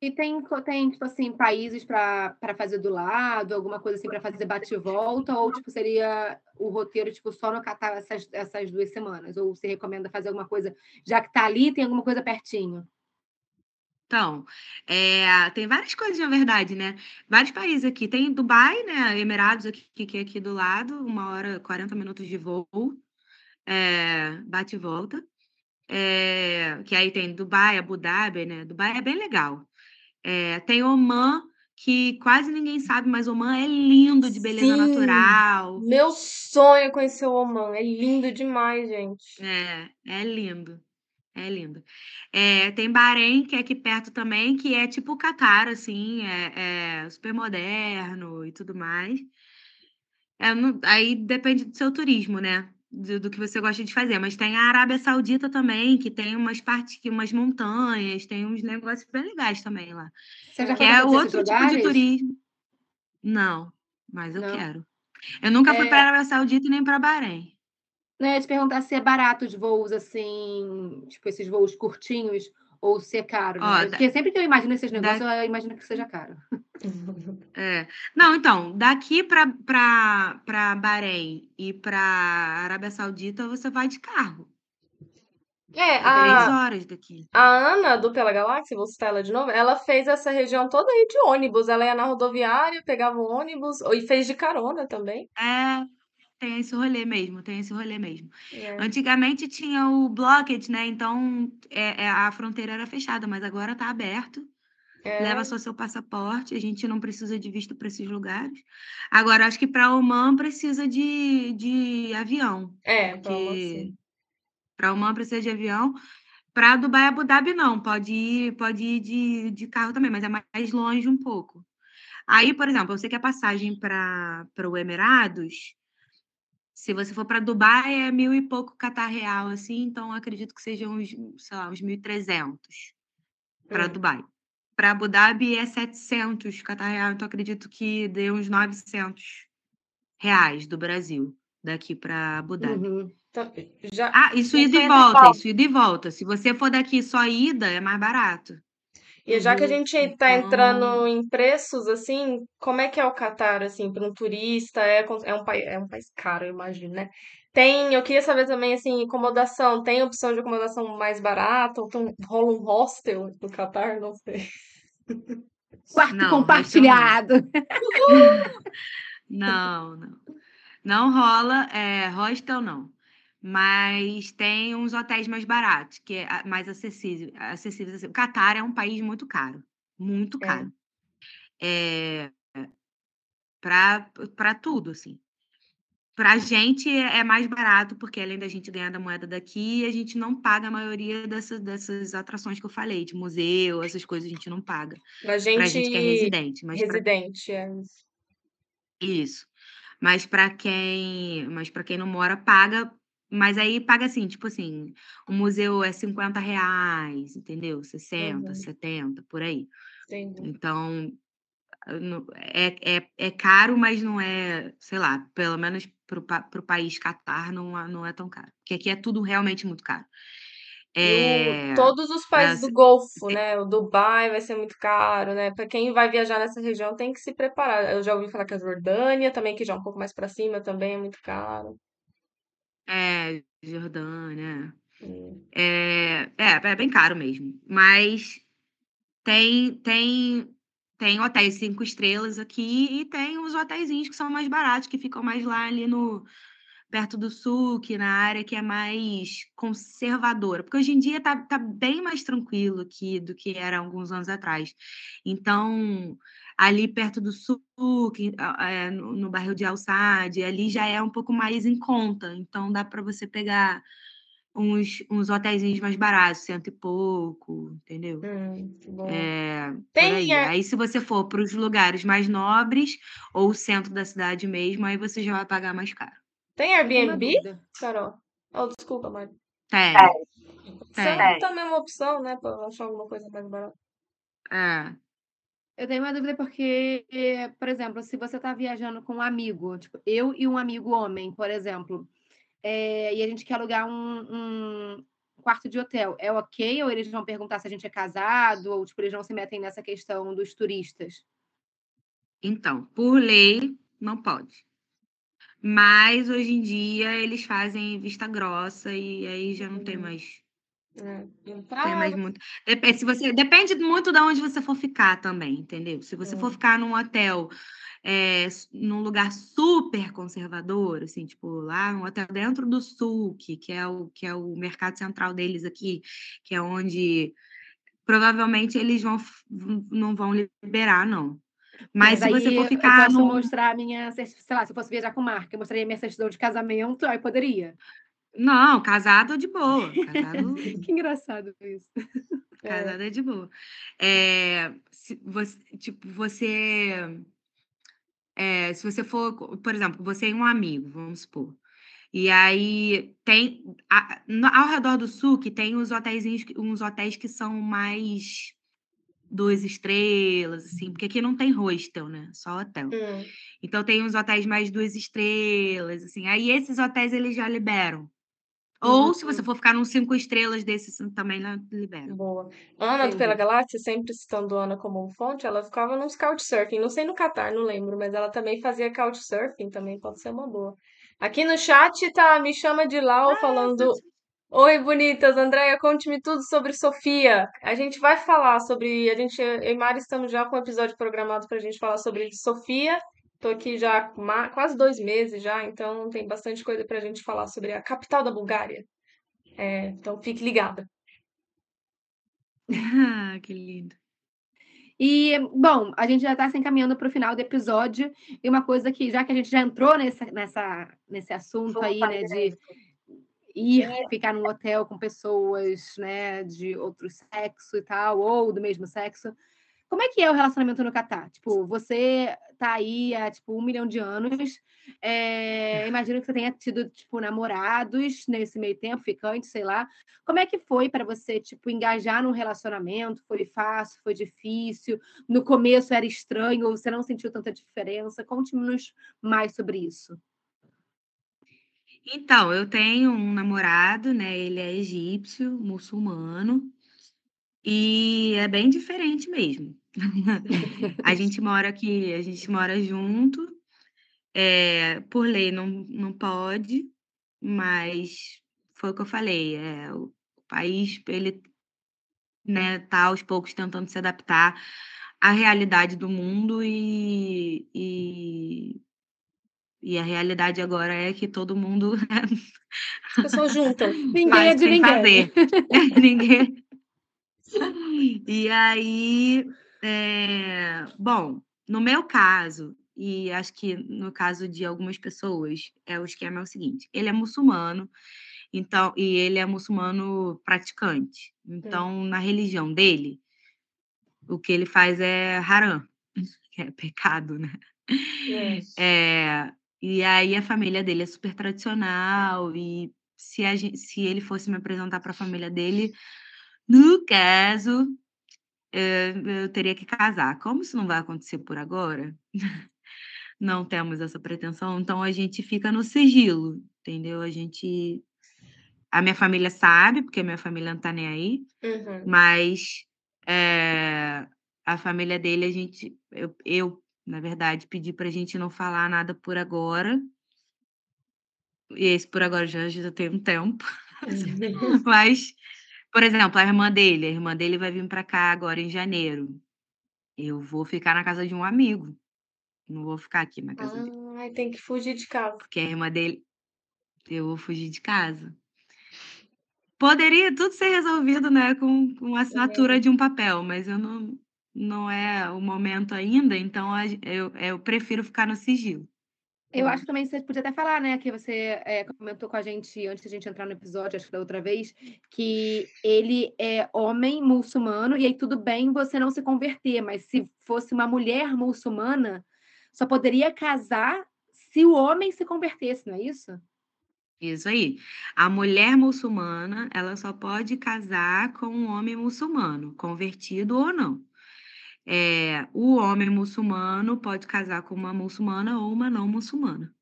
E tem tipo assim, países para fazer do lado, alguma coisa assim para fazer bate e volta, ou tipo, seria o roteiro tipo, só no Catar essas 2 semanas? Ou você recomenda fazer alguma coisa, já que tá ali, tem alguma coisa pertinho? Então, tem várias coisas, na verdade, né? Vários países aqui. Tem Dubai, né? Emirados, que é aqui do lado, 1 hora, 40 minutos de voo, bate e volta. Que aí tem Dubai, Abu Dhabi, né? Dubai é bem legal. Tem Oman, que quase ninguém sabe, mas Oman é lindo de beleza natural. Meu sonho é conhecer o Oman, é lindo demais, gente. É lindo. Tem Bahrein, que é aqui perto também, que é tipo o Catar, assim, super moderno e tudo mais. Aí depende do seu turismo, né? Do que você gosta de fazer, mas tem a Arábia Saudita também, que tem umas montanhas, tem uns negócios bem legais também lá. Você já foi outro tipo de turismo. Não, mas eu quero. Eu nunca fui para a Arábia Saudita nem para Bahrein. Não, eu ia te perguntar se é barato os voos assim, tipo esses voos curtinhos, ou se é caro. Né? Porque sempre que eu imagino esses negócios, eu imagino que seja caro. Não, então, daqui para Bahrein e para Arábia Saudita, você vai de carro. 3 horas daqui. A Ana, do Pela Galáxia, vou citar ela de novo, ela fez essa região toda aí de ônibus. Ela ia na rodoviária, pegava o ônibus, e fez de carona também. Tem esse rolê mesmo, tem esse rolê mesmo. Yeah. Antigamente tinha o blockade, né? Então a fronteira era fechada, mas agora tá aberto. É. Leva só seu passaporte, a gente não precisa de visto para esses lugares. Agora, acho que para Oman precisa de avião. É, para Oman precisa de avião. Para Dubai e Abu Dhabi, não. Pode ir de carro também, mas é mais longe um pouco. Aí, por exemplo, eu sei que a passagem para o Emirados, se você for para Dubai, é 1.000 e pouco Catar real, assim. Então, acredito que sejam uns, sei lá, uns 1.300 para Dubai. Para Abu Dhabi é 700 Catar real, então acredito que dê uns 900 reais do Brasil daqui para Abu Dhabi. Uhum. Então, isso ida e volta, isso ida e volta. Se você for daqui só ida, é mais barato. E já que a gente está entrando em preços, assim, como é que é o Catar, assim, para um turista? É um país caro, eu imagino, né? Eu queria saber também, assim, acomodação. Tem opção de acomodação mais barata? Ou rola um hostel no Catar? Não sei. Quarto compartilhado. Não. Não rola hostel, não. Mas tem uns hotéis mais baratos, que é mais acessível. O Catar é um país muito caro. Muito caro. Para tudo, assim. Para a gente é mais barato, porque além da gente ganhar da moeda daqui, a gente não paga a maioria dessas atrações que eu falei, de museu, essas coisas a gente não paga. Pra gente que é residente. Isso. Mas para quem não mora, paga. Mas aí paga assim, tipo assim, o museu é R$50, entendeu? 60, uhum. 70, por aí. Entendi. Então... É caro, mas não é, sei lá, pelo menos para o país Catar não é tão caro. Porque aqui é tudo realmente muito caro. Todos os países do Golfo, né? O Dubai vai ser muito caro, né? Para quem vai viajar nessa região tem que se preparar. Eu já ouvi falar que a Jordânia também, que já é um pouco mais para cima, também é muito caro. Jordânia. É bem caro mesmo. Mas tem hotéis 5 estrelas aqui e tem os hotéizinhos que são mais baratos, que ficam mais lá ali perto do sul, que na área que é mais conservadora. Porque hoje em dia tá bem mais tranquilo aqui do que era alguns anos atrás. Então, ali perto do sul, no bairro de Al-Saad, ali já é um pouco mais em conta. Então, dá para você pegar uns hotéizinhos mais baratos, 100 e pouco, entendeu? Bom. Aí se você for para os lugares mais nobres ou o centro da cidade mesmo, aí você já vai pagar mais caro. Tem Airbnb, Carol? Desculpa, Mário. Tem. Também é uma opção, né, para achar alguma coisa mais barata. Eu tenho uma dúvida porque, por exemplo, se você está viajando com um amigo, tipo, eu e um amigo homem, por exemplo, e a gente quer alugar um quarto de hotel, é ok? Ou eles vão perguntar se a gente é casado? Ou tipo, eles não se metem nessa questão dos turistas? Então, por lei, não pode. Mas, hoje em dia, eles fazem vista grossa e aí já não tem mais... Tem mais muito... Depende muito de onde você for ficar também, entendeu? Se você for ficar num hotel... num lugar super conservador, assim, tipo, lá no hotel dentro do sul, que é o mercado central deles aqui, que é onde provavelmente eles não vão liberar, não. Mas se você for ficar no... Eu posso mostrar a minha... Sei lá, se eu fosse viajar com marca, eu mostraria minha certidão de casamento, aí poderia. Não, casado de boa. Casado... Que engraçado isso. Casado é de boa. Se você for, por exemplo, você e um amigo, vamos supor, e aí tem, ao redor do sul, que tem uns hotéis que são mais 2 estrelas, assim, porque aqui não tem hostel, né? Só hotel. Então, tem uns hotéis mais 2 estrelas, assim, aí esses hotéis eles já liberam. Ou, se você for ficar num 5 estrelas desses, também não libera. Boa. Ana, do Pela Galáxia, sempre citando Ana como fonte, ela ficava nos couchsurfing. Não sei no Catar, não lembro, mas ela também fazia couchsurfing, também pode ser uma boa. Aqui no chat tá Me Chama de Lau falando... Oi, bonitas. Andréia, conte-me tudo sobre Sofia. A gente vai falar sobre... Eu e Mari estamos já com um episódio programado pra gente falar sobre Sofia Tô aqui já quase 2 meses já, então tem bastante coisa pra gente falar sobre a capital da Bulgária. Então fique ligada. Ah, que lindo. E, bom, a gente já está se encaminhando para o final do episódio. E uma coisa que, já que a gente já entrou nesse assunto aí, né, de ir ficar num hotel com pessoas, né, de outro sexo e tal, ou do mesmo sexo. Como é que é o relacionamento no Catar? Tipo, você tá aí há, 1 milhão de anos. Imagino que você tenha tido, namorados nesse meio tempo, ficantes, sei lá. Como é que foi para você, engajar num relacionamento? Foi fácil? Foi difícil? No começo era estranho ou você não sentiu tanta diferença? Conte-nos mais sobre isso. Então, eu tenho um namorado, né? Ele é egípcio, muçulmano. E é bem diferente mesmo. A gente mora junto. Por lei não pode, mas foi o que eu falei. O país, ele, né, tá aos poucos tentando se adaptar à realidade do mundo e a realidade agora é que todo mundo... As pessoas juntas. Ninguém é de ninguém. Ninguém... E aí, bom, no meu caso, e acho que no caso de algumas pessoas, o esquema é o seguinte: ele é muçulmano, então, e ele é muçulmano praticante. Então, na religião dele, o que ele faz é haram, que é pecado, né? Yes. E aí a família dele é super tradicional, e se ele fosse me apresentar para a família dele... No caso, eu teria que casar. Como isso não vai acontecer por agora, não temos essa pretensão, então a gente fica no sigilo, entendeu? A minha família sabe, porque a minha família não tá nem aí, mas a família dele, eu, na verdade, pedi pra gente não falar nada por agora, e esse por agora já tem um tempo, mas... Por exemplo, a irmã dele vai vir para cá agora em janeiro. Eu vou ficar na casa de um amigo. Não vou ficar aqui na casa dele. Ai, tem que fugir de casa. Porque a irmã dele... Eu vou fugir de casa. Poderia tudo ser resolvido, né, com a assinatura de um papel, mas eu não é o momento ainda, então eu prefiro ficar no sigilo. Eu acho também que você podia até falar, né, que você comentou com a gente, antes da gente entrar no episódio, acho que da outra vez, que ele é homem muçulmano, e aí tudo bem você não se converter, mas se fosse uma mulher muçulmana, só poderia casar se o homem se convertesse, não é isso? Isso aí. A mulher muçulmana, ela só pode casar com um homem muçulmano, convertido ou não. O homem muçulmano pode casar com uma muçulmana ou uma não muçulmana.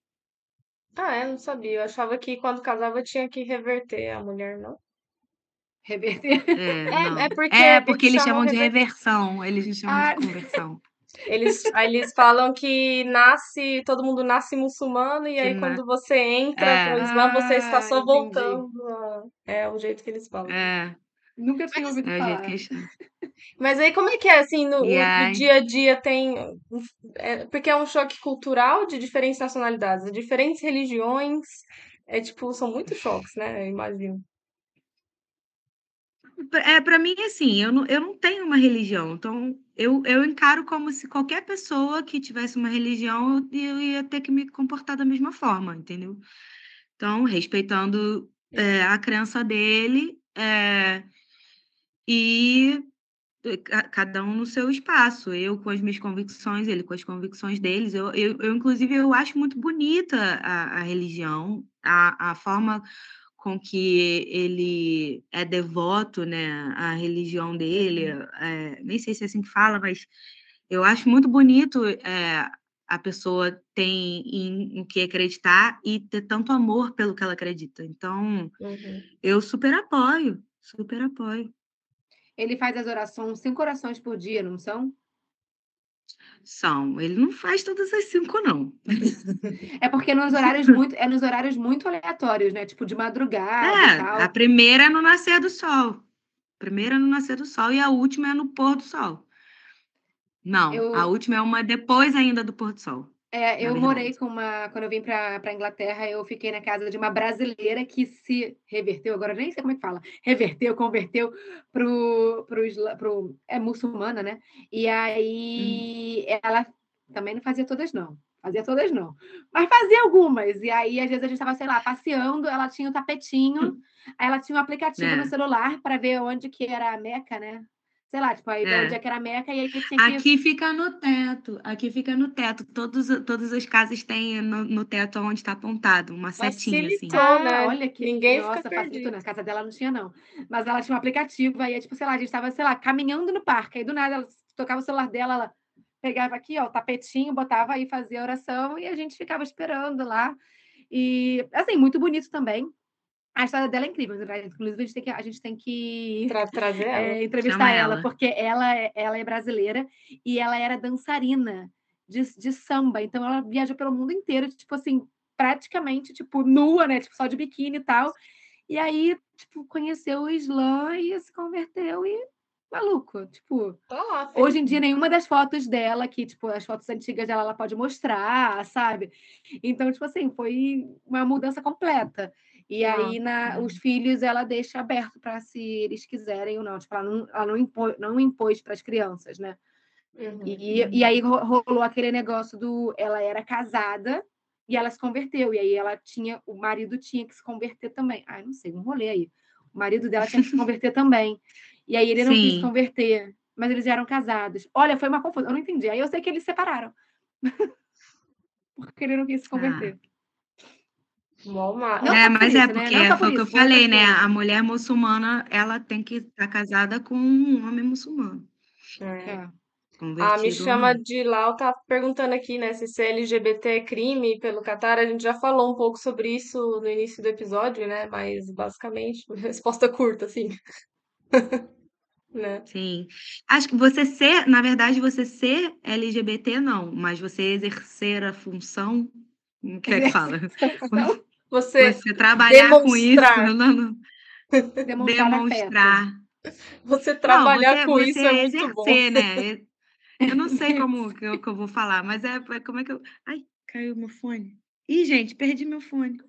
Ah, eu não sabia. Eu achava que quando casava tinha que reverter a mulher, não? Reverter? Porque eles chamam de reversão. Eles chamam de conversão. Eles falam que todo mundo nasce muçulmano e aí quando você entra pro Islã, você está só voltando. É o jeito que eles falam. Nunca tinha ouvido falar. Mas aí como é que é, assim, no dia a dia tem... porque é um choque cultural de diferentes nacionalidades, de diferentes religiões, são muitos choques, né, eu imagino. Pra mim, assim, eu não tenho uma religião, então eu encaro como se qualquer pessoa que tivesse uma religião, eu ia ter que me comportar da mesma forma, entendeu? Então, respeitando a crença dele, e cada um no seu espaço, eu com as minhas convicções, ele com as convicções deles, eu inclusive, eu acho muito bonita a religião, a forma com que ele é devoto, né, à religião dele, nem sei se é assim que fala, mas eu acho muito bonito a pessoa tem em que acreditar e ter tanto amor pelo que ela acredita, então eu super apoio. Ele faz as orações, 5 orações por dia, não são? São. Ele não faz todas as 5, não. É porque nos horários muito aleatórios, né? De madrugada e tal. A primeira é no nascer do sol. E a última é no pôr do sol. Não, a última é uma depois ainda do pôr do sol. Eu morei com uma... Quando eu vim para Inglaterra, eu fiquei na casa de uma brasileira que se reverteu, agora nem sei como é que fala, converteu pro Islã, é muçulmana, né? E aí ela também não fazia todas, não. Mas fazia algumas. E aí, às vezes, a gente estava, sei lá, passeando, ela tinha o tapetinho, aí ela tinha um aplicativo no celular para ver onde que era a Meca, né? Sei lá, tipo, aí onde é que era a Meca e aí que tinha que... Aqui fica no teto. Todas as casas têm no teto onde está apontado, uma setinha, assim. Né? Olha que... Ninguém nossa, fica facilitou. Na casa dela não tinha, não. Mas ela tinha um aplicativo, aí, tipo, sei lá, a gente estava, sei lá, caminhando no parque, aí do nada ela tocava o celular dela, ela pegava aqui, ó, o tapetinho, botava aí, fazia a oração e a gente ficava esperando lá. E, assim, muito bonito também. A história dela é incrível, inclusive a gente tem que trazer ela. Entrevistar Chama ela, porque ela é brasileira e ela era dançarina de samba, então ela viajou pelo mundo inteiro, tipo assim, praticamente tipo nua, né, tipo só de biquíni e tal, e aí tipo conheceu o Islã e se converteu e maluco, tipo, hoje em dia nenhuma das fotos dela, que tipo, as fotos antigas dela ela pode mostrar, sabe? Então, tipo assim, foi uma mudança completa. E aí, os filhos, ela deixa aberto para se eles quiserem ou não. Tipo, ela não impôs para as crianças, né? Uhum. E aí rolou aquele negócio do... Ela era casada e ela se converteu. E aí, o marido tinha que se converter também. Ai, não sei, um rolê aí. O marido dela tinha que se converter também. E aí, ele não quis se converter. Mas eles já eram casados. Olha, foi uma confusão. Eu não entendi. Aí, eu sei que eles se separaram. Porque ele não quis se converter. Mas foi o que eu falei, né? A mulher muçulmana, ela tem que estar casada com um homem muçulmano. A me chama de Lau tá perguntando aqui, né, se ser LGBT é crime pelo Catar. A gente já falou um pouco sobre isso no início do episódio, né? Mas basicamente, resposta curta, assim. Né? Sim. Acho que você ser LGBT não, mas você exercer a função, não quer que fala. Você trabalhar demonstrar. Com isso, demonstrar. Você trabalhar não, com isso é exercer, muito bom. Né? Eu não sei como que eu vou falar, mas como é que eu... Ai, caiu meu fone. Ih, gente, perdi meu fone.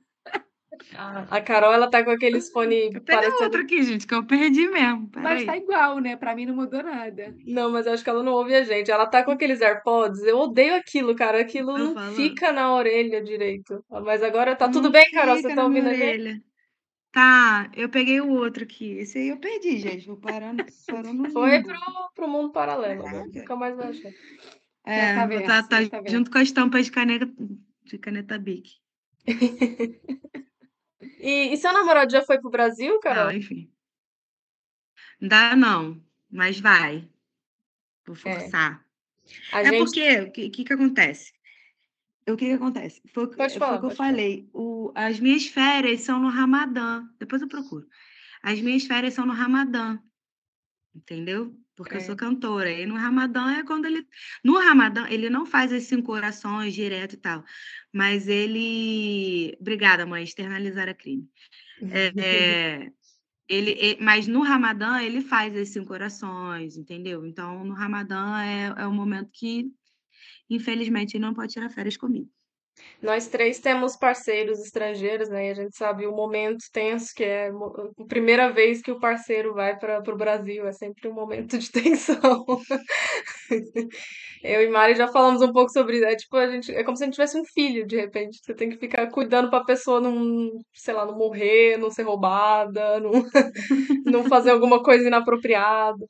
A Carol, ela tá com aqueles fones... Pega outro aqui, gente, que eu perdi mesmo. Mas tá igual, né? Pra mim não mudou nada. Não, mas eu acho que ela não ouve a gente. Ela tá com aqueles AirPods. Eu odeio aquilo, cara. Aquilo não fica na orelha direito. Mas agora tá tudo bem, Carol? Você tá ouvindo a gente? Tá, eu peguei o outro aqui. Esse aí eu perdi, gente. Vou parando. Foi pro mundo paralelo. Nunca mais vai achar. Tá junto com as tampas de caneta Bic. E seu namorado já foi pro Brasil, Carol? Não, enfim. Dá não, mas vai. Vou forçar. Porque, o que acontece? O que acontece? Foi o que eu falei. As minhas férias são no Ramadã. Depois eu procuro. As minhas férias são no Ramadã. Entendeu? Porque eu sou cantora. E no Ramadã é quando ele... No Ramadã, ele não faz as 5 orações direto e tal. Mas ele... Obrigada, mãe. Externalizar a crime. Mas no Ramadã, ele faz as 5 orações, entendeu? Então, no Ramadã é o momento que, infelizmente, ele não pode tirar férias comigo. Nós 3 temos parceiros estrangeiros, né? E a gente sabe o momento tenso que é a primeira vez que o parceiro vai para o Brasil. É sempre um momento de tensão. Eu e Mari já falamos um pouco sobre isso. É como se a gente tivesse um filho, de repente. Você tem que ficar cuidando para a pessoa não, sei lá, não morrer, não ser roubada, não fazer alguma coisa inapropriada.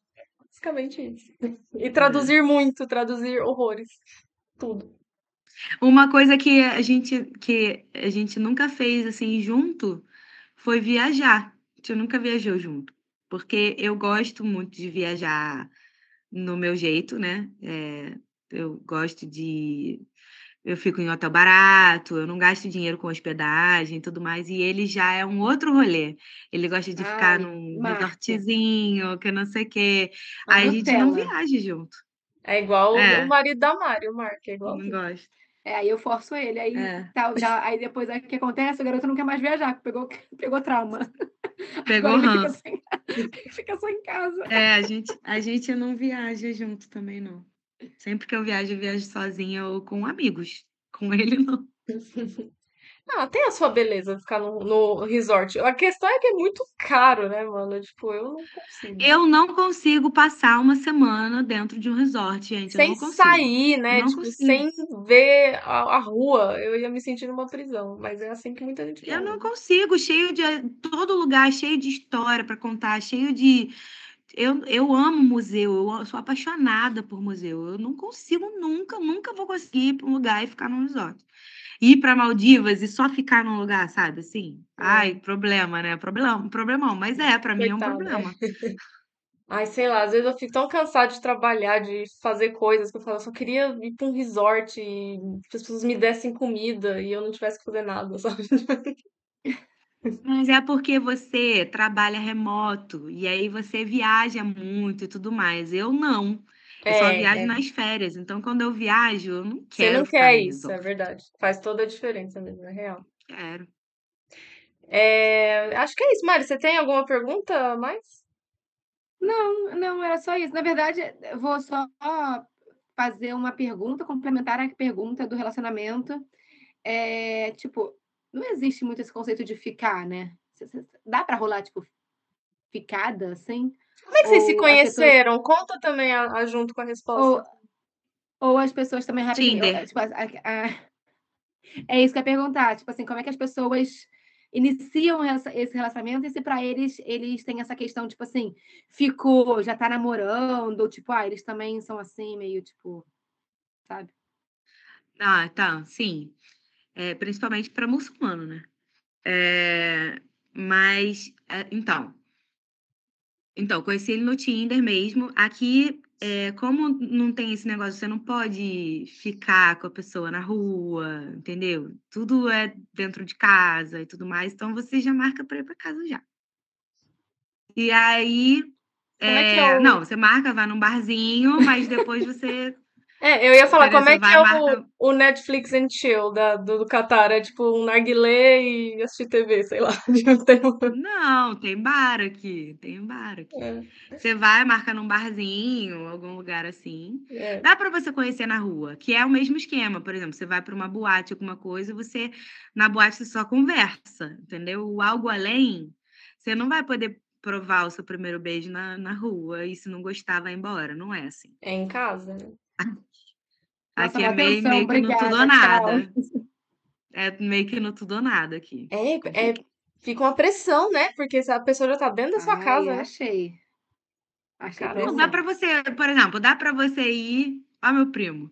Basicamente isso. E traduzir horrores. Tudo. Uma coisa que a gente nunca fez assim junto foi viajar. A gente nunca viajou junto, porque eu gosto muito de viajar no meu jeito, né? Eu fico em hotel barato, eu não gasto dinheiro com hospedagem e tudo mais, e ele já é um outro rolê. Ele gosta de ficar num resortzinho, que não sei o quê. Aí a gente não viaja junto. É igual o marido da Mari, o Mark, é igual. Não gosto. Aí eu forço ele, aí depois o que acontece, o garoto não quer mais viajar, pegou trauma. Pegou ranço. Fica só em casa. A gente não viaja junto também, não. Sempre que eu viajo sozinha ou com amigos. Com ele, não. Ah, tem a sua beleza ficar no resort. A questão é que é muito caro, né, mano? Tipo, eu não consigo. Eu não consigo passar uma semana dentro de um resort, gente. Sem sair, né? Tipo, sem ver a rua. Eu ia me sentir numa prisão. Mas é assim que muita gente fala. Eu não consigo. Cheio de... Todo lugar cheio de história pra contar. Cheio de... Eu amo museu, eu sou apaixonada por museu. Eu não consigo nunca vou conseguir ir para um lugar e ficar num resort. Ir para Maldivas e só ficar num lugar, sabe, assim? Ai, problema, né? Problemão, mas para mim é um problema. Né? Ai, sei lá, às vezes eu fico tão cansada de trabalhar, de fazer coisas, que eu falo, eu só queria ir para um resort e que as pessoas me dessem comida e eu não tivesse que fazer nada, sabe? Mas é porque você trabalha remoto e aí você viaja muito e tudo mais. Eu não. Eu só viajo nas férias. Então, quando eu viajo, eu não quero. Você não quer isso, é verdade. Faz toda a diferença mesmo, é real. Quero. Acho que é isso, Mari. Você tem alguma pergunta a mais? Não, era só isso. Na verdade, eu vou só fazer uma pergunta, complementar a pergunta do relacionamento. Não existe muito esse conceito de ficar, né? Dá pra rolar, ficada, assim? Como é que vocês se conheceram? Pessoas... Conta também junto com a resposta. Ou as pessoas também... Tinder. É isso que eu ia perguntar. Como é que as pessoas iniciam esse relacionamento e se pra eles têm essa questão, ficou, já tá namorando, ou, eles também são assim, meio, sabe? Ah, tá, sim. Principalmente para muçulmano, né? Então, conheci ele no Tinder mesmo. Aqui, como não tem esse negócio, você não pode ficar com a pessoa na rua, entendeu? Tudo é dentro de casa e tudo mais. Então, você já marca para ir para casa já. E aí... Não, você marca, vai num barzinho, mas depois você... eu ia falar, como é que é o Netflix and Chill do Catar? É tipo um narguilé e assistir TV, sei lá. Não, tem bar aqui, Você vai, marca num barzinho, algum lugar assim. Dá pra você conhecer na rua, que é o mesmo esquema. Por exemplo, você vai pra uma boate, alguma coisa, na boate você só conversa, entendeu? O algo além, você não vai poder provar o seu primeiro beijo na rua e se não gostar vai embora, não é assim. É em casa, né? Aqui é meio que no tudo ou nada. É meio que no tudo ou nada aqui. Fica uma pressão, né? Porque a pessoa já tá dentro da sua casa. Achei. Não, dá pra você, por exemplo, ir... Ó, meu primo.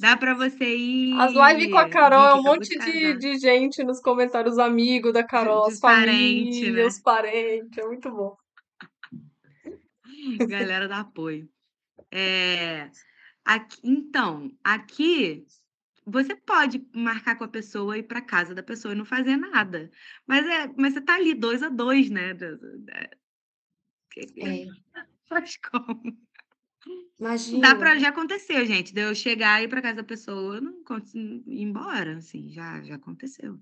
Dá pra você ir... As lives com a Carol é um monte de gente nos comentários, os amigos da Carol, as famílias, né? Os parentes. É muito bom. Galera dá apoio. Aqui, você pode marcar com a pessoa, ir para casa da pessoa e não fazer nada. Mas você tá ali 2-2, né? Faz como? Imagina. Já aconteceu, gente. De eu chegar e ir para casa da pessoa, não ir embora, assim, já aconteceu.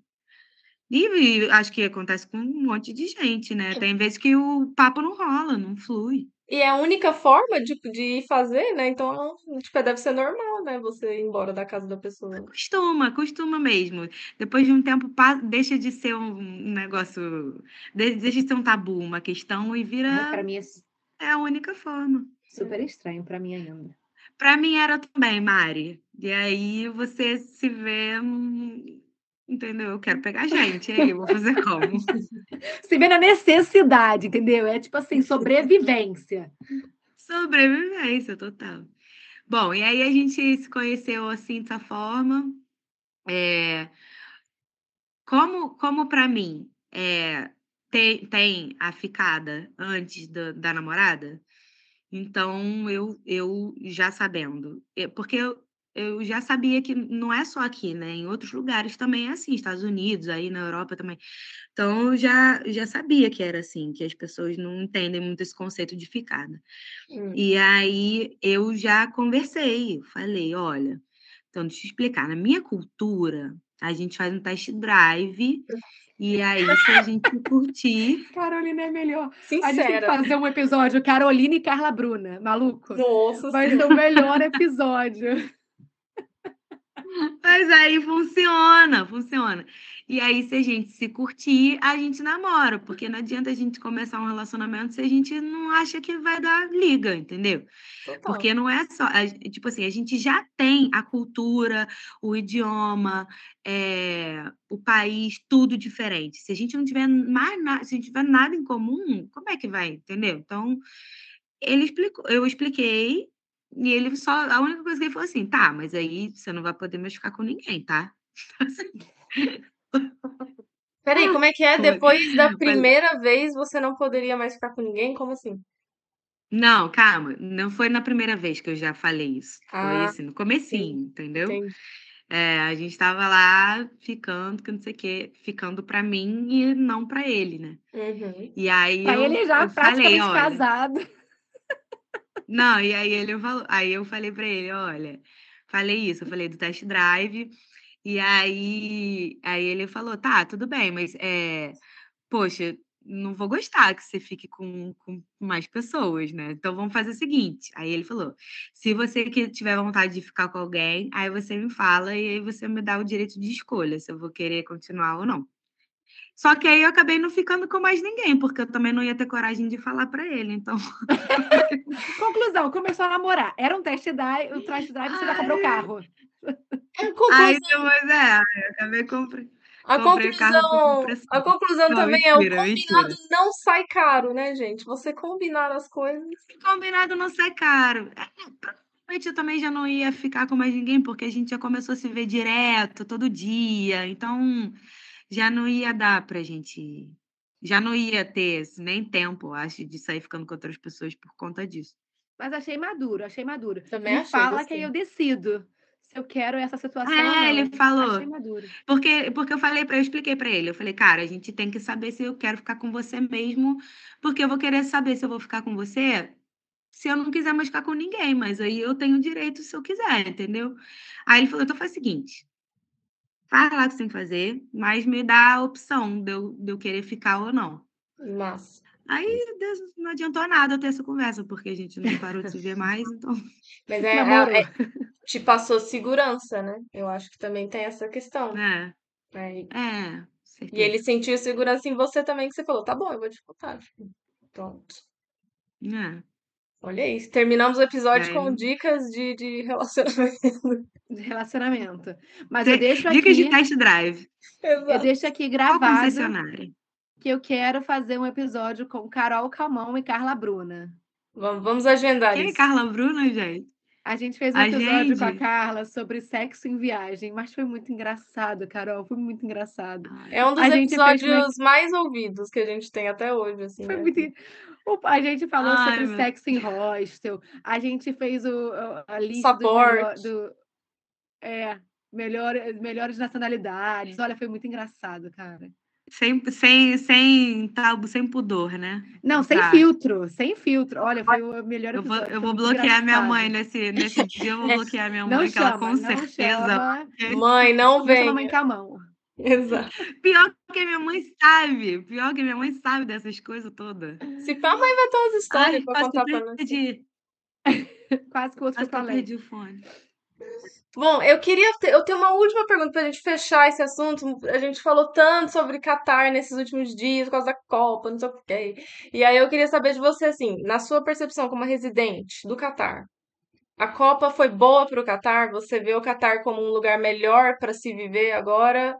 E acho que acontece com um monte de gente, né? Tem vezes que o papo não rola, não flui. E é a única forma de ir fazer, né? Então, deve ser normal, né? Você ir embora da casa da pessoa. Costuma mesmo. Depois de um tempo, deixa de ser um negócio... Deixa de ser um tabu, uma questão, e vira... Pra mim é a única forma. Super estranho pra mim ainda. Pra mim era também, Mari. E aí você se vê... Entendeu? Eu quero pegar gente, aí eu vou fazer como? Se vê na necessidade, entendeu? É sobrevivência. Sobrevivência, total. Bom, e aí a gente se conheceu assim, dessa forma. Como pra mim, tem a ficada antes da namorada, então eu já sabendo. Porque eu já sabia que não é só aqui, né? Em outros lugares também é assim, Estados Unidos, aí na Europa também. Então, eu já sabia que era assim, que as pessoas não entendem muito esse conceito de ficada. E aí, eu já conversei, falei, olha, então deixa eu explicar, na minha cultura, a gente faz um test drive, e aí, se a gente curtir... Carolina é melhor. Sincera. A gente tem que fazer um episódio, Carolina e Carla Bruna, maluco? Nossa, vai ser o melhor episódio. Mas aí funciona. E aí, se a gente se curtir, a gente namora, porque não adianta a gente começar um relacionamento se a gente não acha que vai dar liga, entendeu? Total. Porque não é só... Tipo assim, a gente já tem a cultura, o idioma, o país, tudo diferente. Se a gente não tiver mais nada, se a gente tiver nada em comum, como é que vai, entendeu? Então, ele explicou, eu expliquei, e ele só... A única coisa que ele falou assim, tá, mas aí você não vai poder mais ficar com ninguém, tá? Assim... Peraí, como é que é? Depois da primeira vez você não poderia mais ficar com ninguém? Como assim? Não, calma, não foi na primeira vez que eu já falei isso. Foi assim, no comecinho, sim, entendeu? Sim. A gente tava lá ficando, que não sei o quê, ficando pra mim e não pra ele, né? Uhum. E aí pra ele já praticamente casado. Não, e aí eu falei pra ele, olha, falei do test drive. E aí ele falou, tá, tudo bem, mas, poxa, não vou gostar que você fique com mais pessoas, né? Então, vamos fazer o seguinte. Aí ele falou, se você que tiver vontade de ficar com alguém, aí você me fala e aí você me dá o direito de escolha, se eu vou querer continuar ou não. Só que aí eu acabei não ficando com mais ninguém, porque eu também não ia ter coragem de falar pra ele, então... Conclusão, começou a namorar. Era um test drive você já comprou o carro. A conclusão também é: o combinado não sai caro, né, gente? Você combinar as coisas. Combinado não sai caro. Provavelmente eu também já não ia ficar com mais ninguém, porque a gente já começou a se ver direto, todo dia. Então, já não ia dar pra gente. Já não ia ter nem tempo, acho, de sair ficando com outras pessoas por conta disso. Mas achei maduro. Também achei. Fala assim. Que eu decido. Eu quero essa situação. Ele falou. Porque eu expliquei pra ele. Eu falei, cara, a gente tem que saber se eu quero ficar com você mesmo, porque eu vou querer saber se eu vou ficar com você se eu não quiser mais ficar com ninguém, mas aí eu tenho direito se eu quiser, entendeu? Aí ele falou, então faz o seguinte, faz lá o que você tem que fazer, mas me dá a opção de eu querer ficar ou não. Nossa. Aí não adiantou nada eu ter essa conversa, porque a gente não parou de se ver mais, então... Mas te passou segurança, né? Eu acho que também tem essa questão. E ele sentiu segurança em você também, que você falou, tá bom, eu vou te contar. Pronto. Olha isso, terminamos o episódio com dicas de relacionamento. Mas eu deixo aqui... Dicas de test drive. Exato. Eu deixo aqui gravado... que eu quero fazer um episódio com Carol Calmon e Carla Bruna. Vamos agendar isso. Quem é Carla Bruna, gente? A gente fez um episódio com a Carla sobre sexo em viagem, mas foi muito engraçado, Carol, foi muito engraçado. É um dos episódios mais ouvidos que a gente tem até hoje. Assim, foi muito... A gente falou sobre sexo em hostel, a gente fez a lista melhores nacionalidades. Olha, foi muito engraçado, cara. Sem tabu, sem pudor, né? Não, sem filtro. Olha, foi o melhor episódio. Eu vou bloquear minha mãe nesse dia, eu vou bloquear minha mãe, que ela com certeza... Chama. Mãe, não vem. Mãe com a mão. Exato. Pior que minha mãe sabe dessas coisas todas. Se pá, a mãe vai ter umas histórias pra contar pra nós. Quase que o outro foi pra lá. Perdi o fone. Bom, eu tenho uma última pergunta pra gente fechar esse assunto. A gente falou tanto sobre Catar nesses últimos dias, por causa da Copa, não sei o quê. E aí eu queria saber de você, assim, na sua percepção como residente do Catar, a Copa foi boa pro Catar? Você vê o Catar como um lugar melhor pra se viver agora?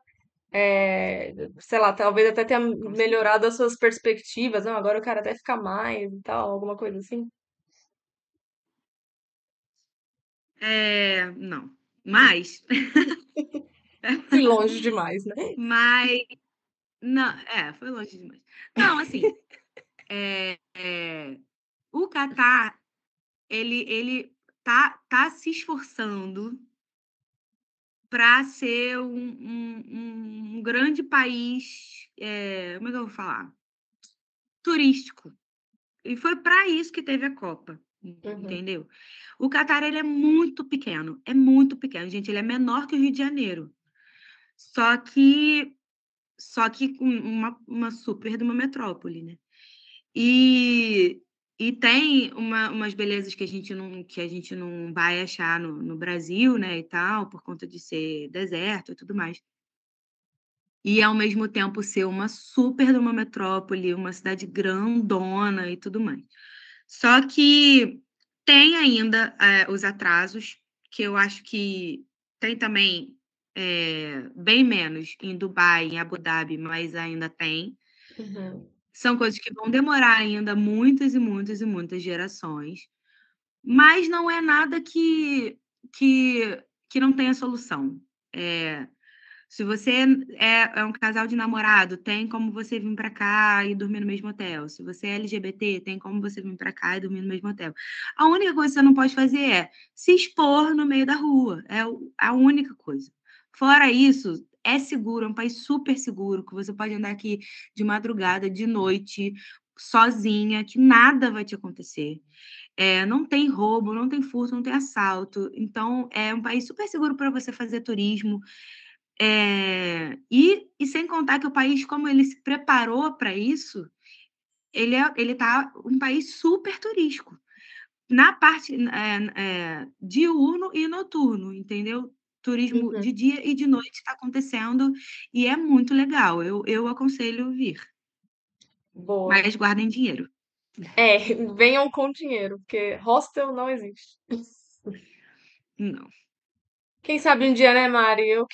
Sei lá, talvez até tenha melhorado as suas perspectivas. Não, agora eu quero até ficar mais e tal, alguma coisa assim? Não, mas foi longe demais, né? Mas não, foi longe demais. Não, assim, o Catar ele tá se esforçando para ser um grande país, como é que eu vou falar? Turístico. E foi para isso que teve a Copa. Entendeu? Uhum. O Catar, ele é muito pequeno, gente, ele é menor que o Rio de Janeiro, só que uma super de uma metrópole, né? E E tem umas belezas que a gente não vai achar no Brasil, né, e tal, por conta de ser deserto e tudo mais. E, ao mesmo tempo, ser uma super de uma metrópole, uma cidade grandona e tudo mais. Só que tem ainda os atrasos, que eu acho que tem também bem menos em Dubai, em Abu Dhabi, mas ainda tem. Uhum. São coisas que vão demorar ainda muitas e muitas e muitas gerações. Mas não é nada que não tenha solução. Se você é um casal de namorado, tem como você vir para cá e dormir no mesmo hotel. Se você é LGBT, tem como você vir para cá e dormir no mesmo hotel. A única coisa que você não pode fazer é se expor no meio da rua. É a única coisa. Fora isso... É seguro, é um país super seguro, que você pode andar aqui de madrugada, de noite, sozinha, que nada vai te acontecer. Não tem roubo, não tem furto, não tem assalto. Então, é um país super seguro para você fazer turismo. E sem contar que o país, como ele se preparou para isso, ele está um país super turístico. Na parte diurno e noturno, entendeu? Turismo de dia e de noite está acontecendo e é muito legal. Eu aconselho vir. Boa. Mas guardem dinheiro. Venham com dinheiro, porque hostel não existe. Não. Quem sabe um dia, né, Mari? Eu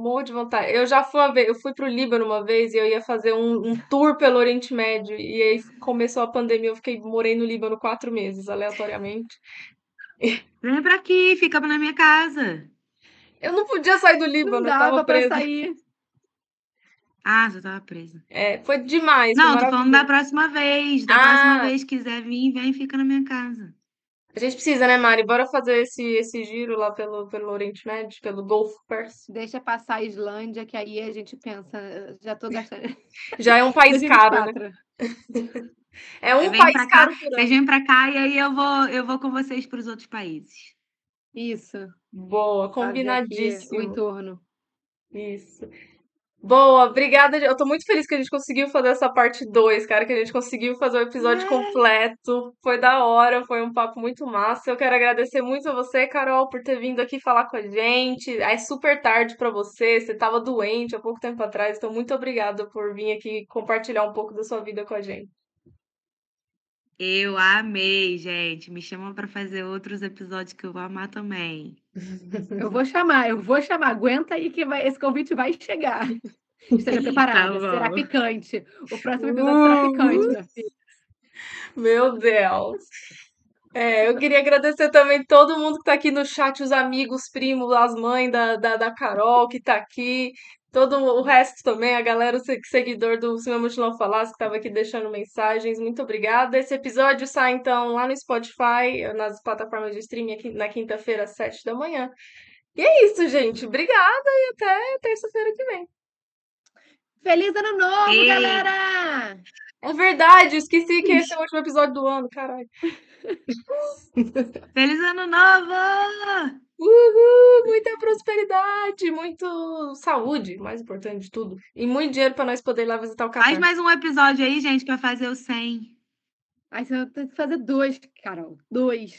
morro de vontade. Eu já fui uma vez, eu fui pro Líbano uma vez e eu ia fazer um tour pelo Oriente Médio e aí começou a pandemia, eu morei no Líbano 4 meses, aleatoriamente. Vem pra aqui, fica na minha casa. Eu não podia sair do Líbano, não dava, eu tava presa. Pra sair. Ah, você tava presa. Foi demais. Não, tô falando da próxima vez. Da próxima vez, quiser vir, vem e fica na minha casa. A gente precisa, né, Mari? Bora fazer esse giro lá pelo Oriente Médio, pelo Golfo Pérsico. Deixa passar a Islândia, que aí a gente pensa, já tô gastando... Já é um país caro, né? É um país caro. Vocês vêm pra cá e aí eu vou com vocês pros outros países. Isso. Boa, combinadíssimo. O entorno. Isso. Boa, obrigada. Eu tô muito feliz que a gente conseguiu fazer essa parte 2, cara, que a gente conseguiu fazer o episódio completo. Foi da hora, foi um papo muito massa. Eu quero agradecer muito a você, Carol, por ter vindo aqui falar com a gente. É super tarde pra você tava doente há pouco tempo atrás, então muito obrigada por vir aqui compartilhar um pouco da sua vida com a gente. Eu amei, gente. Me chamam para fazer outros episódios que eu vou amar também. Eu vou chamar. Aguenta aí que esse convite vai chegar. Esteja preparada, será picante. O próximo episódio será picante, minha filha. Meu Deus. Eu queria agradecer também todo mundo que está aqui no chat, os amigos, primos, as mães da Carol que está aqui. Todo o resto também, a galera, o seguidor do Se Meu Mochilão Falasse, que estava aqui deixando mensagens, muito obrigada. Esse episódio sai, então, lá no Spotify, nas plataformas de streaming, na quinta-feira, às 7h. E é isso, gente. Obrigada e até terça-feira que vem. Feliz Ano Novo, galera! É verdade, esqueci que esse é o último episódio do ano, caralho. Feliz Ano Novo! Uhul! Muita prosperidade, muito saúde, mais importante de tudo. E muito dinheiro pra nós poder ir lá visitar o Catar. Faz mais um episódio aí, gente, pra fazer o 100. Aí você vai ter que fazer 2, Carol. 2.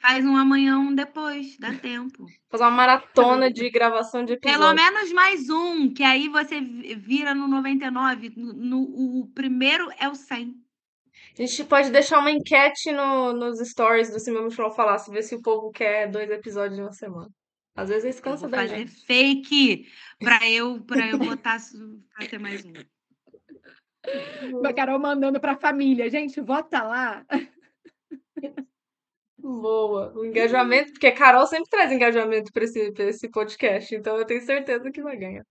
Faz um amanhã, um depois, dá tempo. Fazer uma maratona de gravação de episódio. Pelo menos mais um, que aí você vira no 99. O primeiro é o 100. A gente pode deixar uma enquete nos stories do Se Meu Mochilão Falasse, ver se o povo quer 2 episódios em uma semana. Às vezes eles cansam da gente. Fazer fake pra eu botar pra ter mais um. A Carol mandando pra família. Gente, vota lá. Boa. O engajamento, porque a Carol sempre traz engajamento pra esse podcast, então eu tenho certeza que vai ganhar.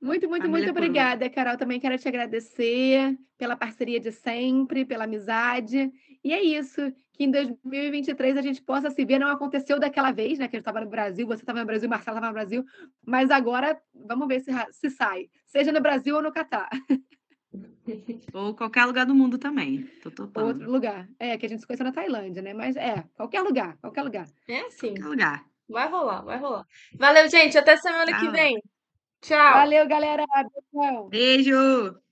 Muito obrigada, Carol. Também quero te agradecer pela parceria de sempre, pela amizade. E é isso, que em 2023 a gente possa se ver. Não aconteceu daquela vez, né? Que eu estava no Brasil, você estava no Brasil, Marcela estava no Brasil. Mas agora, vamos ver se sai. Seja no Brasil ou no Catar. Ou qualquer lugar do mundo também. Tô topando. Outro lugar. Que a gente se conheceu na Tailândia, né? Mas qualquer lugar. É, sim. Qualquer lugar. Vai rolar. Valeu, gente. Até semana que vem. Tchau. Valeu, galera. Beijão. Beijo.